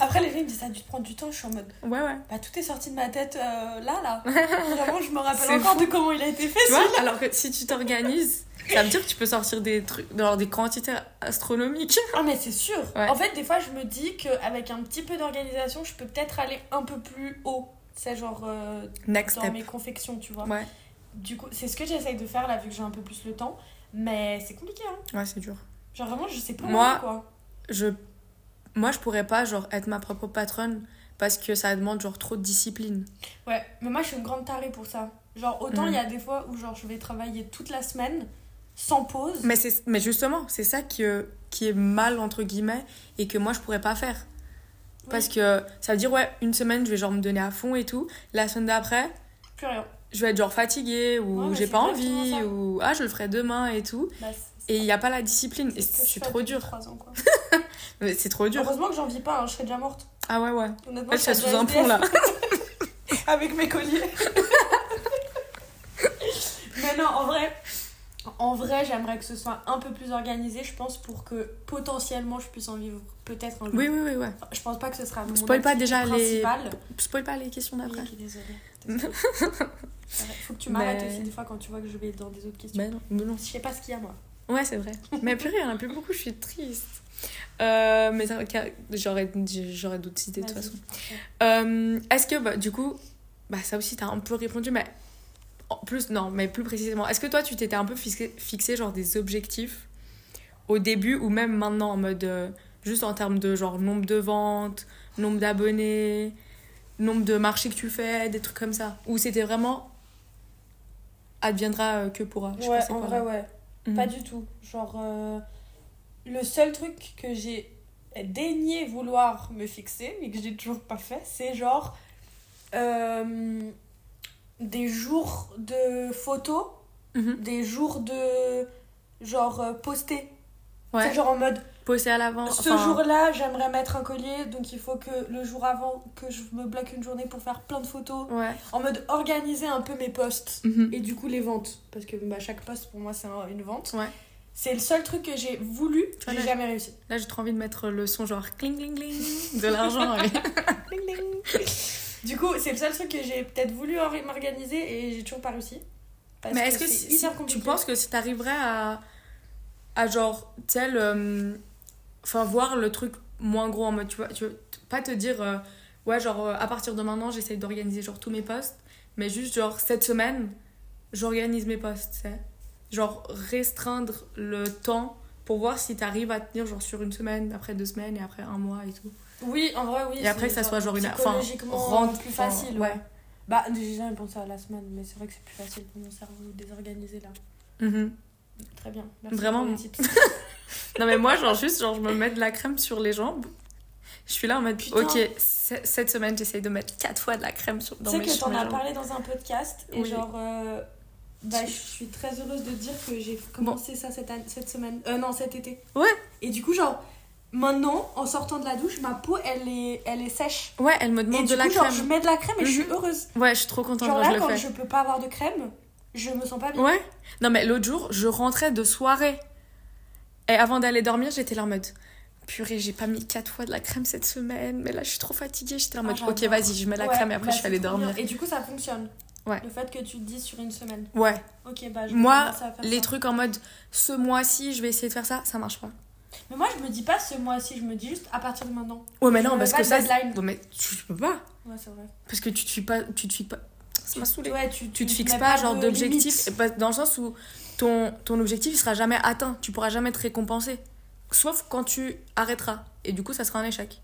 Après, les gens me disent ça a dû te prendre du temps. Je suis en mode bah, tout est sorti de ma tête là. Vraiment, je me rappelle de comment il a été fait. Tu vois, alors que si tu t'organises, ça veut dire que tu peux sortir des trucs, des quantités astronomiques. Ah, mais c'est sûr. Ouais. En fait, des fois, je me dis qu'avec un petit peu d'organisation, je peux peut-être aller un peu plus haut. C'est genre dans mes confections, tu vois. Ouais. Du coup, c'est ce que j'essaye de faire là, vu que j'ai un peu plus le temps. Mais c'est compliqué, hein. Ouais, c'est dur. Genre, vraiment, je sais pas quoi. Moi, je pourrais pas, genre, être ma propre patronne parce que ça demande, genre, trop de discipline. Ouais, mais moi, je suis une grande tarée pour ça. Genre, autant il y a des fois où, genre, je vais travailler toute la semaine sans pause. Mais justement, c'est ça qui est mal, entre guillemets, et que moi, je pourrais pas faire. Oui. Parce que ça veut dire, ouais, une semaine, je vais, genre, me donner à fond et tout. La semaine d'après... Plus rien. Je vais être genre fatiguée ou j'ai pas envie ou je le ferai demain et tout. Bah, Et il n'y a pas la discipline. Et c'est trop dur. 3 ans, quoi. Mais c'est trop dur. Heureusement que j'en vis pas, hein, je serais déjà morte. Ah ouais, ouais. Honnêtement, elle, je suis sous un pont, là. Avec mes colliers. Mais non, en vrai, j'aimerais que ce soit un peu plus organisé, je pense, pour que potentiellement je puisse en vivre peut-être un jour. Oui, oui, oui. Ouais. Enfin, je pense pas que ce sera mon principal. Spoil pas les questions d'après. Oui, désolée. Faut que tu m'arrêtes aussi des fois quand tu vois que je vais dans des autres questions. Mais non, mais non. Je sais pas ce qu'il y a, moi. Ouais, c'est vrai. Mais plus rien, plus beaucoup, je suis triste. Mais ça, j'aurais d'autres idées de toute façon. Est-ce que, du coup, ça aussi, t'as un peu répondu, mais plus précisément, est-ce que toi, tu t'étais un peu fixé genre des objectifs au début ou même maintenant, en mode juste en termes de genre nombre de ventes, nombre d'abonnés, nombre de marchés que tu fais, des trucs comme ça? Ou c'était vraiment adviendra que pourra? Ouais, en vrai, ouais. Mmh. Pas du tout. Genre, le seul truc que j'ai daigné vouloir me fixer, mais que j'ai toujours pas fait, c'est genre des jours de photos, des jours de genre poster. Ouais. C'est genre en mode poster à l'avant. Ce jour-là, j'aimerais mettre un collier, donc il faut que le jour avant que je me bloque une journée pour faire plein de photos. Ouais. En mode organiser un peu mes posts et du coup les ventes, parce que chaque post pour moi c'est une vente. Ouais. C'est le seul truc que j'ai voulu, que j'ai jamais réussi. Là, j'ai trop envie de mettre le son genre cling cling cling de l'argent. Cling cling. Du coup, c'est le seul truc que j'ai peut-être voulu m'organiser et j'ai toujours pas réussi. Mais est-ce que c'est hyper compliqué. Tu penses que si t'arriverais à genre, tu sais, voir le truc moins gros en mode, tu vois pas te dire, à partir de maintenant, j'essaye d'organiser genre tous mes posts, mais juste genre cette semaine, j'organise mes posts, tu sais. Genre restreindre le temps pour voir si t'arrives à tenir genre sur une semaine, après 2 semaines et après 1 mois et tout. Oui, en vrai, oui. Et après que ça soit genre une... psychologiquement plus facile, ouais. J'ai jamais pensé à la semaine, mais c'est vrai que c'est plus facile pour mon cerveau désorganisé là. Très bien. Merci. Vraiment pour les tips. Non mais moi juste je me mets de la crème sur les jambes. Je suis là en mode putain. OK, cette semaine j'essaye de mettre 4 fois de la crème sur dans mes jambes. Tu sais que t'en as parlé dans un podcast et oui. Genre je suis très heureuse de dire que j'ai commencé ça cet été. Ouais. Et du coup genre maintenant, en sortant de la douche, ma peau, elle est sèche. Ouais, elle me demande de la crème. Et du coup, je mets de la crème et je suis heureuse. Ouais, je suis trop contente quand je le fais. Genre là, quand je peux pas avoir de crème, je me sens pas bien. Ouais. Non, mais l'autre jour, je rentrais de soirée. Et avant d'aller dormir, j'étais là en mode... Purée, j'ai pas mis 4 fois de la crème cette semaine. Mais là, je suis trop fatiguée. J'étais en mode, OK, vas-y, je mets la crème et après, je vais aller dormir. Et du coup, ça fonctionne. Ouais. Le fait que tu te dises sur une semaine. Ouais. OK, moi, les trucs en mode, ce mois-ci, je vais essayer de faire ça, ça marche pas. Mais moi, je me dis pas ce mois-ci, je me dis juste à partir de maintenant. Ouais, mais non, parce que ça. Ouais, mais tu peux pas. Ouais, c'est vrai. Parce que tu te fixes pas. Ça m'a saoulée. Ouais, tu te fixes pas genre d'objectif. Dans le sens où ton objectif, il sera jamais atteint. Tu pourras jamais te récompenser. Sauf quand tu arrêteras. Et du coup, ça sera un échec.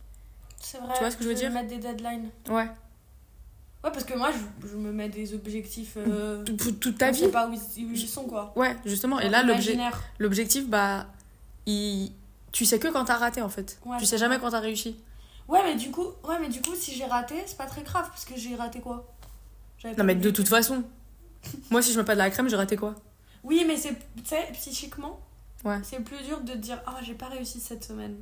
C'est vrai. Tu vois ce que je veux dire? Mettre des deadlines. Ouais. Ouais, parce que moi, je me mets des objectifs. Toute ta vie. Je sais pas où ils sont, quoi. Ouais, justement. Et là, l'objectif, tu sais que quand t'as raté en fait. Ouais, tu sais jamais quand t'as réussi. Ouais mais du coup si j'ai raté, c'est pas très grave parce que j'ai raté quoi. Non mais de toute façon. Moi si je mets pas de la crème, j'ai raté quoi. Oui mais c'est psychiquement. Ouais. C'est plus dur de te dire "Ah, j'ai pas réussi cette semaine"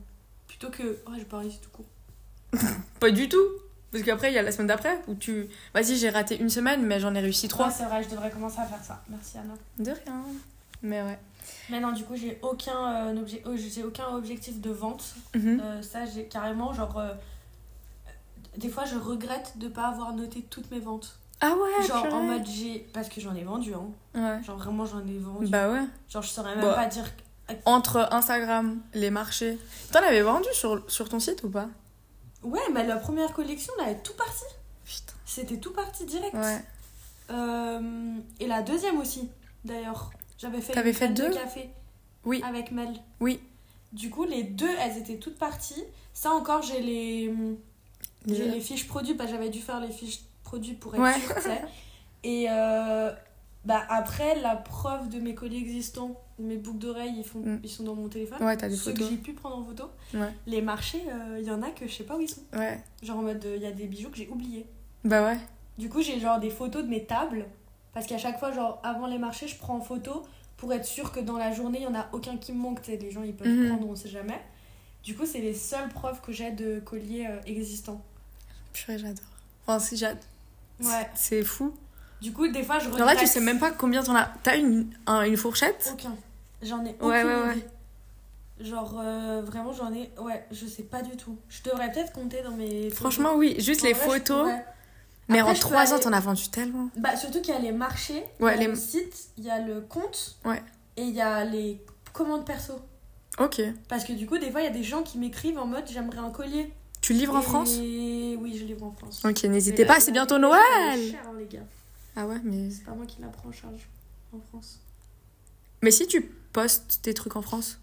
plutôt que "Ah, j'ai pas réussi tout court." Pas du tout. Parce qu'après il y a la semaine d'après où tu vas-y, j'ai raté une semaine mais j'en ai réussi 3. Ouais, c'est vrai, je devrais commencer à faire ça. Merci Anna. De rien. Mais ouais. Mais non, du coup, j'ai aucun objectif de vente. Ça, j'ai carrément, des fois, je regrette de pas avoir noté toutes mes ventes. Ah ouais. Genre, en mode, parce que j'en ai vendu, hein. Ouais. Genre, vraiment, j'en ai vendu. Bah ouais. Genre, je saurais même pas dire... Entre Instagram, les marchés... T'en avais vendu sur ton site ou pas? Ouais, mais la première collection, là, elle est tout partie. Putain. C'était tout parti direct. Ouais. Et la deuxième aussi, d'ailleurs... J'avais fait une canne de café avec Mel. Oui. Du coup, les 2, elles étaient toutes parties. Ça encore, j'ai les fiches produits, parce que j'avais dû faire les fiches produits pour être sûre, tu sais. Et après, la preuve de mes colliers existants, mes boucles d'oreilles, ils sont dans mon téléphone. Ouais, t'as des photos. Ceux que j'ai pu prendre en photo. Ouais. Les marchés, il y en a que je sais pas où ils sont. Ouais. Genre en mode, il y a des bijoux que j'ai oubliés. Bah ouais. Du coup, j'ai genre des photos de mes tables. Parce qu'à chaque fois, genre, avant les marchés, je prends en photo pour être sûr que dans la journée, il n'y en a aucun qui me manque. T'sais, les gens, ils peuvent prendre, on sait jamais. Du coup, c'est les seules preuves que j'ai de colliers existants. Purée, j'adore. Enfin, si j'adore. Ouais. C'est fou. Du coup, des fois, je regrette. Là, tu sais même pas combien t'en as. T'as une fourchette ? Aucun. J'en ai aucune. Ouais. Genre, vraiment, j'en ai... Ouais, je sais pas du tout. Je devrais peut-être compter dans mes photos. Franchement, oui. Juste en les vrai, photos. Ouais. Mais après, en 3 ans, t'en as vendu tellement. Bah, surtout qu'il y a les marchés, ouais, les... le site, il y a le compte, ouais. Et il y a les commandes perso. Ok. Parce que du coup, des fois, il y a des gens qui m'écrivent en mode « J'aimerais un collier ». Tu livres en France ? Oui, je livre en France. Ok, n'hésitez pas, c'est bientôt Noël. C'est cher, les gars. Ah ouais, mais... C'est pas moi qui la prends en charge en France. Mais si tu postes tes trucs en France ?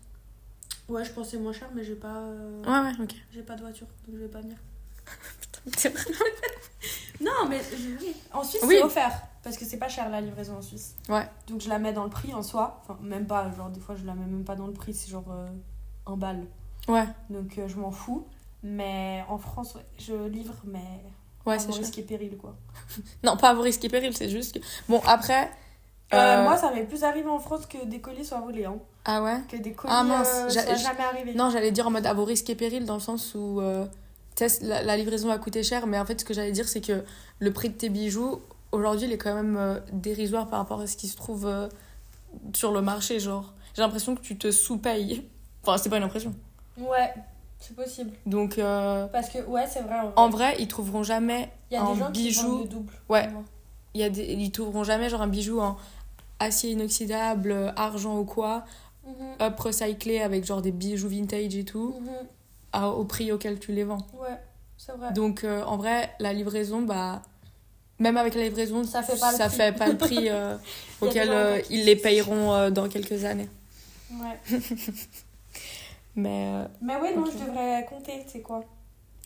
Ouais, je pensais moins cher, mais j'ai pas... Ouais, ok. J'ai pas de voiture, donc je vais pas venir. Putain, non, mais en Suisse, oui. C'est offert. Parce que c'est pas cher, la livraison en Suisse. Ouais. Donc je la mets dans le prix en soi. Enfin, même pas. Genre, des fois, je la mets même pas dans le prix. C'est genre 1 balle. Ouais. Donc je m'en fous. Mais en France, ouais, je livre, mais... Ouais, c'est cher. Risque et péril, quoi. Non, pas à vos risques et périls, c'est juste que... Bon, après... Moi, ça m'est plus arrivé en France que des colis soient volés. Hein. Ah ouais ? Que des colis soient jamais arrivés. Non, j'allais dire en mode à vos risques et périls, dans le sens où... la livraison a coûté cher, mais en fait, ce que j'allais dire, c'est que le prix de tes bijoux, aujourd'hui, il est quand même dérisoire par rapport à ce qui se trouve sur le marché, genre. J'ai l'impression que tu te sous-payes. Enfin, c'est pas une impression. Ouais, c'est possible. Donc... Parce que, ouais, c'est vrai. En vrai, ils trouveront jamais un bijou... Il y a des gens qui vendent le double. Ouais. Ils trouveront jamais, genre, un bijou en acier inoxydable, argent ou quoi, recyclé avec, genre, des bijoux vintage et tout. Mm-hmm. Au prix auquel tu les vends. Ouais, c'est vrai. Donc, en vrai, la livraison, bah... Même avec la livraison, ça fait pas le prix auquel ils les payeront dans quelques années. Ouais. Mais ouais, non, okay. Je devrais compter, tu sais quoi.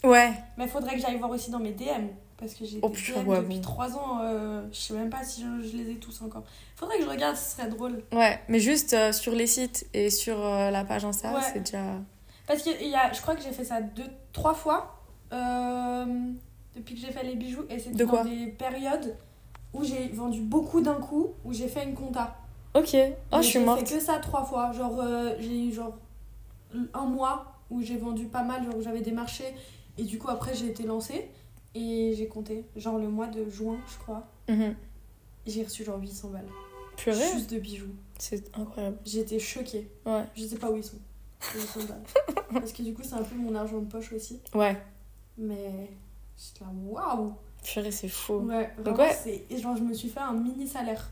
Ouais. Mais faudrait que j'aille voir aussi dans mes DM. Parce que j'ai depuis 3 ans. Je sais même pas si je les ai tous encore. Faudrait que je regarde, ce serait drôle. Ouais, mais juste sur les sites et sur la page Insta, ouais. C'est déjà... Parce que je crois que j'ai fait ça 2-3 fois depuis que j'ai fait les bijoux. Et c'était dans des périodes où j'ai vendu beaucoup d'un coup, où j'ai fait une compta. Ok, oh, je suis morte. J'ai fait que ça 3 fois. Genre, j'ai eu genre 1 mois où j'ai vendu pas mal, genre j'avais des marchés. Et du coup, après, j'ai été lancée et j'ai compté. Genre le mois de juin, je crois. Mm-hmm. J'ai reçu genre 800 balles. Purée. Juste de bijoux. C'est incroyable. J'étais choquée. Ouais. Je sais pas où ils sont. Parce que du coup, c'est un peu mon argent de poche aussi. Ouais. Mais j'étais là, waouh! Purée, c'est fou. Ouais, donc ouais. Et genre, je me suis fait un mini salaire.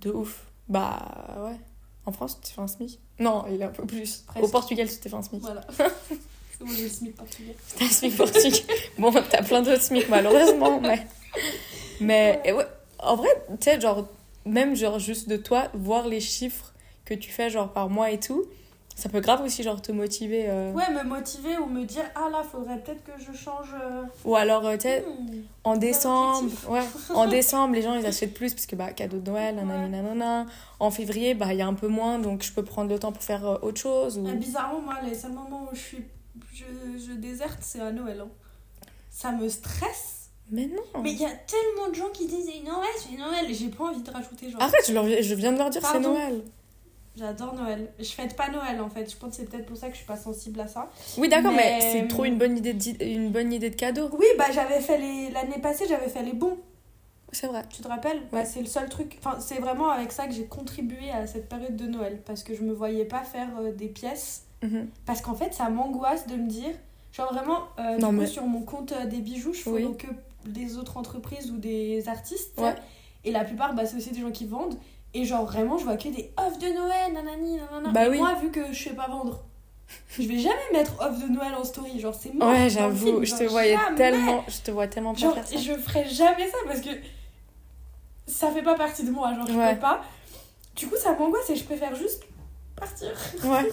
De ouf. Bah ouais. En France, tu t'es fait un SMIC? Non, il est un peu plus. Presque. Au Portugal, tu t'es fait un SMIC. Voilà. C'est bon, j'ai le SMIC portugais. T'as le SMIC portugais. Bon, t'as plein d'autres SMIC, malheureusement. Mais ouais. Et ouais. En vrai, tu sais, genre, même genre, juste de toi, voir les chiffres que tu fais, genre, par mois et tout. Ça peut grave aussi, genre, te motiver. Ouais, me motiver ou me dire, ah là, faudrait peut-être que je change. Ou alors, tu sais, en décembre, ouais, en décembre, les gens, ils achètent plus parce que, bah, cadeau de Noël, nanana, nanana. En février, bah, il y a un peu moins, donc je peux prendre le temps pour faire autre chose. Ou... bizarrement, moi, les seuls moments où je déserte, c'est à Noël. Hein. Ça me stresse. Mais non. Mais il y a tellement de gens qui disent, Noël, c'est Noël. Et j'ai pas envie de rajouter, genre. Arrête, je viens de leur dire, pardon. C'est Noël. J'adore Noël. Je fête pas Noël, en fait. Je pense que c'est peut-être pour ça que je suis pas sensible à ça. Oui, d'accord, mais c'est trop une bonne idée de cadeau. Oui, bah j'avais fait l'année passée, j'avais fait les bons. C'est vrai. Tu te rappelles ? Ouais. Bah, c'est le seul truc... Enfin, c'est vraiment avec ça que j'ai contribué à cette période de Noël. Parce que je me voyais pas faire des pièces. Mm-hmm. Parce qu'en fait, ça m'angoisse de me dire... Genre vraiment, sur mon compte des bijoux, je follow que des autres entreprises ou des artistes. Ouais. Et la plupart, bah, c'est aussi des gens qui vendent. Et genre, vraiment, je vois que des offres de Noël, nanani, nanana. Bah oui. Moi, vu que je sais pas vendre, je vais jamais mettre offres de Noël en story. Genre, c'est mort. Ouais, j'avoue, film, je te vois tellement pas genre, faire ça. Je ferais jamais ça parce que ça fait pas partie de moi. Genre, je peux pas. Du coup, ça m'angoisse et je préfère juste partir. Ouais.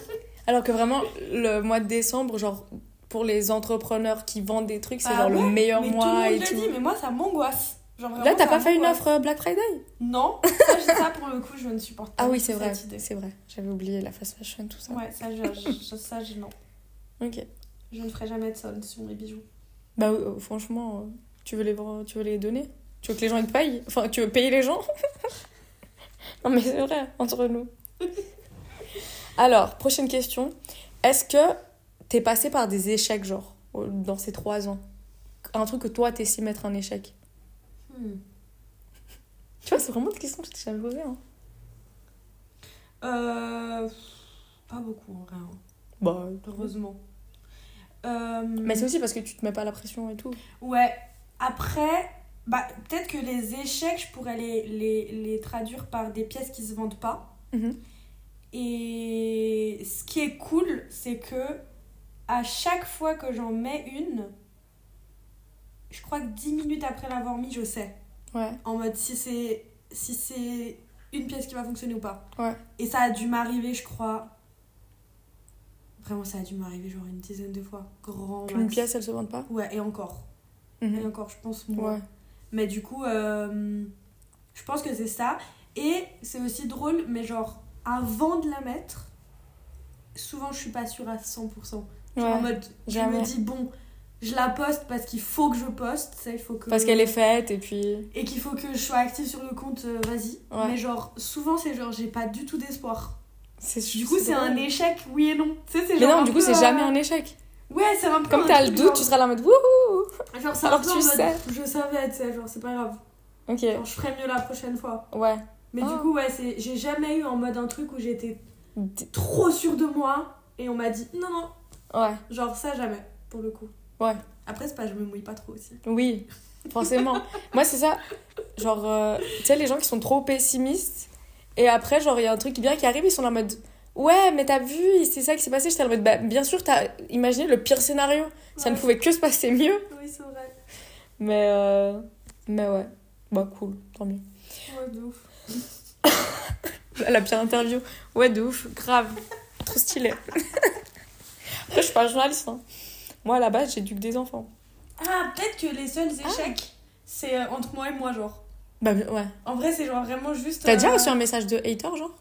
Alors que vraiment, le mois de décembre, genre, pour les entrepreneurs qui vendent des trucs, c'est le meilleur mois et tout. Tout le monde le dit, mais moi, ça m'angoisse. Genre vraiment, là, t'as pas fait une offre Black Friday ? Non, ça pour le coup, je ne supporte pas. Ah oui, c'est vrai, cette idée. C'est vrai. J'avais oublié la fast fashion, tout ça. Ouais, ça, non. Ok. Je ne ferai jamais de solde sur mes bijoux. Bah franchement, tu veux les donner ? Tu veux que les gens ils te payent ? Enfin, tu veux payer les gens ? Non mais c'est vrai, entre nous. Alors, prochaine question. Est-ce que t'es passé par des échecs, genre, dans ces 3 ans? Un truc que toi, t'estimes être un échec? Tu vois, c'est vraiment des questions que je t'ai jamais posées. Pas beaucoup, en vrai. Bah, heureusement. Mais c'est aussi parce que tu te mets pas la pression et tout. Ouais. Après, bah, peut-être que les échecs, je pourrais les traduire par des pièces qui se vendent pas. Et ce qui est cool, c'est que à chaque fois que j'en mets une, je crois que 10 minutes après l'avoir mis, je sais. Ouais. En mode si c'est une pièce qui va fonctionner ou pas. Ouais. Et ça a dû m'arriver, je crois. Vraiment, ça a dû m'arriver genre une dizaine de fois. Grand max. Une pièce, elle se vend pas? Ouais, et encore. Et encore, je pense, moi. Ouais. Mais du coup, je pense que c'est ça. Et c'est aussi drôle, mais genre, avant de la mettre, souvent, je suis pas sûre à 100%. Genre, ouais, en mode, jamais. Je me dis, bon, je la poste parce qu'il faut que je poste. Ça, il faut que... Parce qu'elle est faite, et puis... Et qu'il faut que je sois active sur le compte, vas-y. Ouais. Mais genre, souvent, c'est genre, j'ai pas du tout d'espoir. Du coup, c'est un échec, oui et non. Tu sais, c'est genre... Mais non, du coup, c'est jamais un échec. Ouais, c'est un peu... Comme t'as le doute, genre... tu seras là en mode wouhou. Genre, c'est alors tu mode, sais. Je savais, tu sais, genre, c'est pas grave. Ok. Genre, je ferai mieux la prochaine fois. Ouais. Mais du coup, ouais, c'est... j'ai jamais eu en mode un truc où j'étais trop sûre de moi et on m'a dit non, non. Ouais. Genre, ça, jamais, pour le coup. Ouais. Après, c'est pas, je me mouille pas trop aussi. Oui, forcément. Moi, c'est ça. Genre, tu sais, les gens qui sont trop pessimistes et après, genre, il y a un truc bien qui arrive, ils sont en mode. Ouais, mais t'as vu, c'est ça qui s'est passé. J'étais en mode, bah, bien sûr, t'as imaginé le pire scénario. Ouais. Ça ne pouvait que se passer mieux. Oui, c'est vrai. Mais ouais. Bah, cool, tant mieux. Ouais, de ouf. La pire interview. Ouais, de ouf, grave. Trop stylé. Après, je suis pas journaliste. Moi, à la base, j'éduque des enfants. Ah, peut-être que les seuls échecs, c'est entre moi et moi, genre. Bah, ouais. En vrai, c'est genre vraiment juste... T'as déjà reçu un message de hater, genre?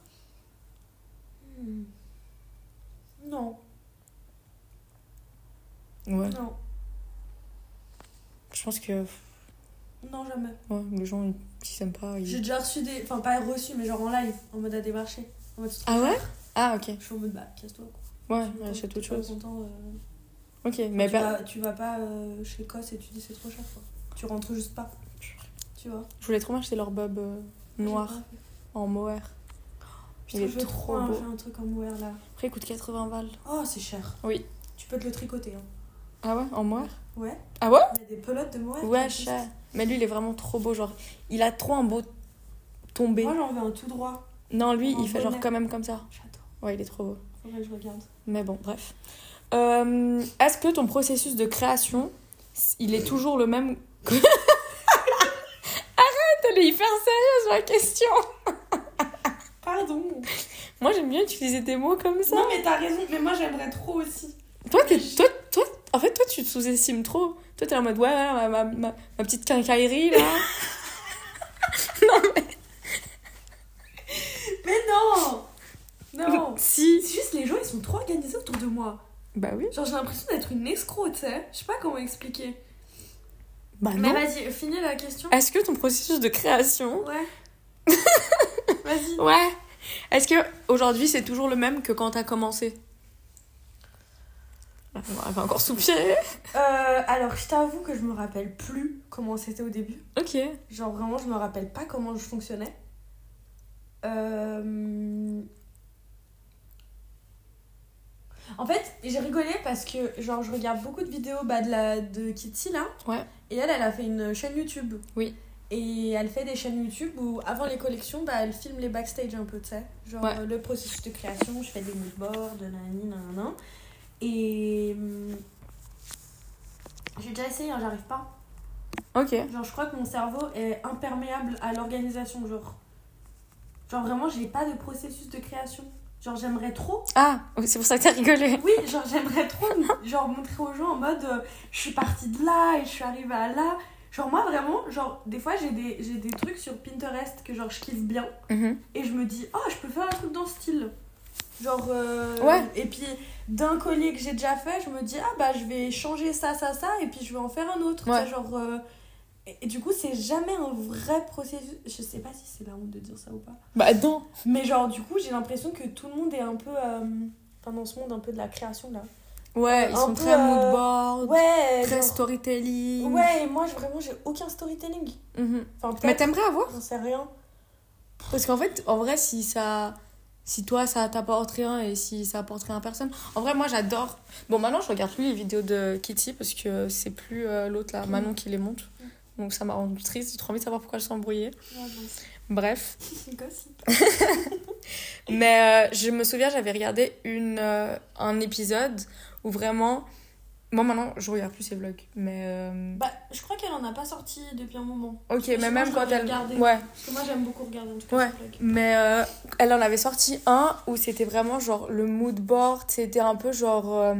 Non. Ouais. Non. Je pense que... Non, jamais. Ouais, les gens, ils s'aiment pas. Ils... J'ai déjà reçu des... Enfin, pas reçu, mais genre en live, en mode à démarcher. En mode, ah ouais? Ah, ok. Je suis en mode, bah, casse-toi, quoi. Ouais, achète autre chose. Content, ok, enfin, mais... tu vas pas chez Cos et tu dis c'est trop cher, quoi. Tu rentres juste pas. Tu vois? Je voulais trop m'acheter leur bob noir en mohair. Il est trop beau. J'ai un truc en mohair là. Après, il coûte 80 balles. Oh, c'est cher. Oui. Tu peux te le tricoter. Ah ouais, en mohair? Ouais. Ah ouais? Il y a des pelotes de mohair. Ouais, cher. Mais lui, il est vraiment trop beau. Genre, il a trop un beau tombé. Moi, j'en veux un tout droit. Non, lui, il fait genre quand même comme ça. J'adore. Ouais, il est trop beau. Faudrait que je regarde. Mais bon, bref. Est-ce que ton processus de création, il est toujours le même? Arrête, elle est hyper sérieuse sur la question. Pardon. Moi, j'aime bien utiliser des mots comme ça. Non, mais t'as raison. Mais moi, j'aimerais trop aussi. Toi, en fait, toi, tu te sous-estimes trop. Toi, t'es en mode, ouais, ma petite quincaillerie, là. Non, mais... Mais non. Non. Si. C'est juste, les gens, ils sont trop organisés autour de moi. Bah oui. Genre, j'ai l'impression d'être une escroc, tu sais. Je sais pas comment expliquer. Bah non. Mais vas-y, finis la question. Est-ce que ton processus de création... Ouais. Vas-y. Ouais. Est-ce que aujourd'hui c'est toujours le même que quand t'as commencé? Elle va encore soupirer. Alors je t'avoue que je me rappelle plus comment c'était au début. Ok. Genre vraiment je me rappelle pas comment je fonctionnais. En fait j'ai rigolé parce que genre je regarde beaucoup de vidéos de Kitty là. Ouais. Et elle a fait une chaîne YouTube. Oui. Et elle fait des chaînes YouTube où, avant les collections, bah, elle filme les backstage un peu, tu sais. Genre, ouais. Le processus de création, je fais des moodboards, nanani. Et... J'ai déjà essayé, j'arrive pas. Ok. Genre, je crois que mon cerveau est imperméable à l'organisation, genre. Genre, vraiment, j'ai pas de processus de création. Genre, j'aimerais trop... Ah, c'est pour ça que t'as rigolé. Oui, genre, j'aimerais trop genre montrer aux gens en mode, je suis partie de là et je suis arrivée à là... Genre moi vraiment, genre des fois j'ai des trucs sur Pinterest que genre je kiffe bien et je me dis « Oh, je peux faire un truc dans ce style ». Genre ouais. Et puis d'un collier que j'ai déjà fait, je me dis « Ah bah je vais changer ça et puis je vais en faire un autre ». Ouais. Genre Et du coup, c'est jamais un vrai processus. Je sais pas si c'est la honte de dire ça ou pas. Bah non. Mais genre, du coup, j'ai l'impression que tout le monde est un peu... Enfin, dans ce monde un peu de la création, là. Ouais, ils sont très moodboard, ouais, très genre... storytelling. Ouais, et moi, vraiment, j'ai aucun storytelling. Mm-hmm. Enfin, mais t'aimerais avoir ? J'en sais rien. Parce qu'en fait, en vrai, si ça... Si toi, ça t'apporte rien et si ça apporte rien à personne. En vrai, moi, j'adore. Bon, maintenant, je regarde plus les vidéos de Kitty parce que c'est plus l'autre, là, Manon, qui les monte. Donc, ça m'a rendu triste. J'ai trop envie de savoir pourquoi elles sont embrouillées. Ouais, bref. Mais je me souviens, j'avais regardé un épisode où vraiment... Moi, maintenant, je regarde plus ses vlogs, mais... Bah, je crois qu'elle en a pas sorti depuis un moment. Ok, mais même quand elle... Regardé, ouais. Parce que moi, j'aime beaucoup regarder, en tout cas, ouais, ses vlogs. Mais elle en avait sorti un où c'était vraiment, genre, le mood board. C'était un peu, genre,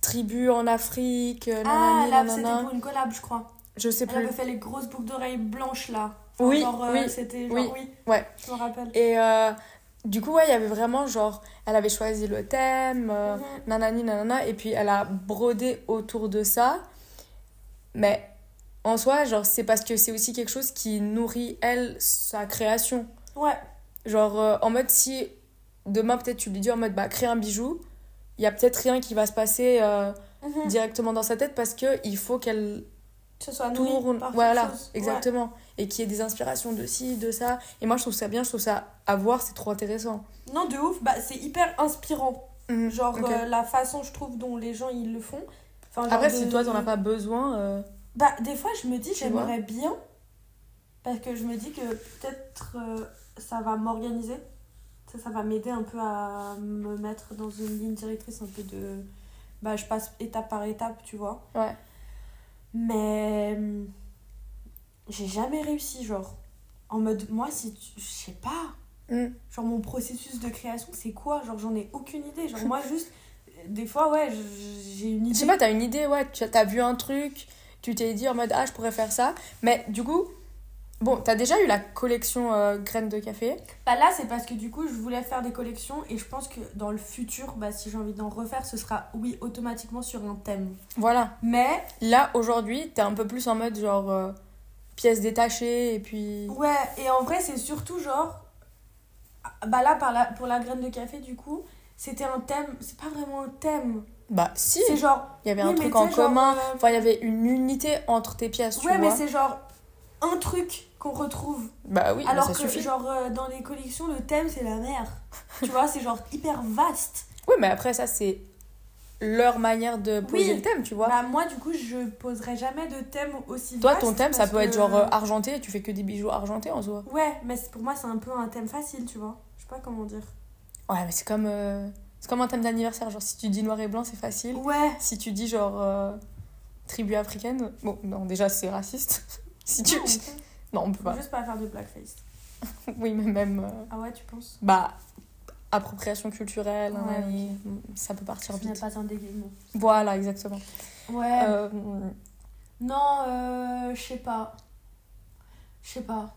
tribu en Afrique, nanani, nanana. Ah, là, c'était pour une collab, je crois. Je sais plus. Elle avait fait les grosses boucles d'oreilles blanches, là. Enfin, oui, genre, oui, c'était genre, oui. Ouais. Je me rappelle. Et... du coup, ouais, il y avait vraiment genre... Elle avait choisi le thème, nanani, nanana, et puis elle a brodé autour de ça. Mais en soi, genre, c'est parce que c'est aussi quelque chose qui nourrit, elle, sa création. Ouais. Genre, en mode, si demain, peut-être, tu lui dis en mode, bah, crée un bijou, il y a peut-être rien qui va se passer directement dans sa tête parce qu'il faut qu'elle... Que ce soit nourri par quelque chose. Exactement. Ouais. Et qu'il y ait des inspirations de ci, de ça. Et moi, je trouve ça bien, je trouve ça à voir, c'est trop intéressant. Non, de ouf, bah, c'est hyper inspirant. Mmh, genre, okay. La façon, je trouve, dont les gens, ils le font. Enfin, après, si toi, t'en as pas besoin... Bah, des fois, je me dis, j'aimerais bien. Parce que je me dis que peut-être ça va m'organiser. Ça va m'aider un peu à me mettre dans une ligne directrice un peu de... Bah, je passe étape par étape, tu vois. Ouais. Mais j'ai jamais réussi, genre, en mode, moi, si tu... Je sais pas. Mm. Genre, mon processus de création, c'est quoi ? Genre, j'en ai aucune idée. Genre, moi, juste, des fois, ouais, j'ai une idée. Je sais pas, t'as une idée, ouais. T'as vu un truc, tu t'es dit en mode, ah, je pourrais faire ça. Mais du coup, bon, t'as déjà eu la collection graines de café ? Bah là, c'est parce que du coup, je voulais faire des collections et je pense que dans le futur, bah, si j'ai envie d'en refaire, ce sera, oui, automatiquement sur un thème. Voilà. Mais là, aujourd'hui, t'es un peu plus en mode genre pièces détachées et puis... Ouais, et en vrai, c'est surtout genre... Bah là, pour la graine de café, du coup, c'était un thème... C'est pas vraiment un thème. Bah si, c'est genre... Il y avait un truc en commun, enfin, il y avait une unité entre tes pièces, tu vois. Ouais, mais c'est genre un truc... qu'on retrouve. Bah oui, alors ça que suffit. Genre dans les collections, le thème c'est la mer. Tu vois, c'est genre hyper vaste. Oui, mais après ça c'est leur manière de poser le thème, tu vois. Bah moi du coup, je poserai jamais de thème aussi vaste. Toi ton thème ça peut être genre argenté, tu fais que des bijoux argentés en soi. Ouais, mais pour moi c'est un peu un thème facile, tu vois. Je sais pas comment dire. Ouais, mais c'est comme un thème d'anniversaire, genre si tu dis noir et blanc, c'est facile. Ouais. Si tu dis genre tribu africaine, bon non, déjà c'est raciste. Si tu non, on peut pas. Juste pas faire de blackface. Oui, mais même... Ah ouais, tu penses ? Bah, appropriation culturelle, ouais, hein, okay. Ça peut partir vite. Ce n'est pas un déguisement. Voilà, exactement. Ouais. Non, je sais pas. Je sais pas.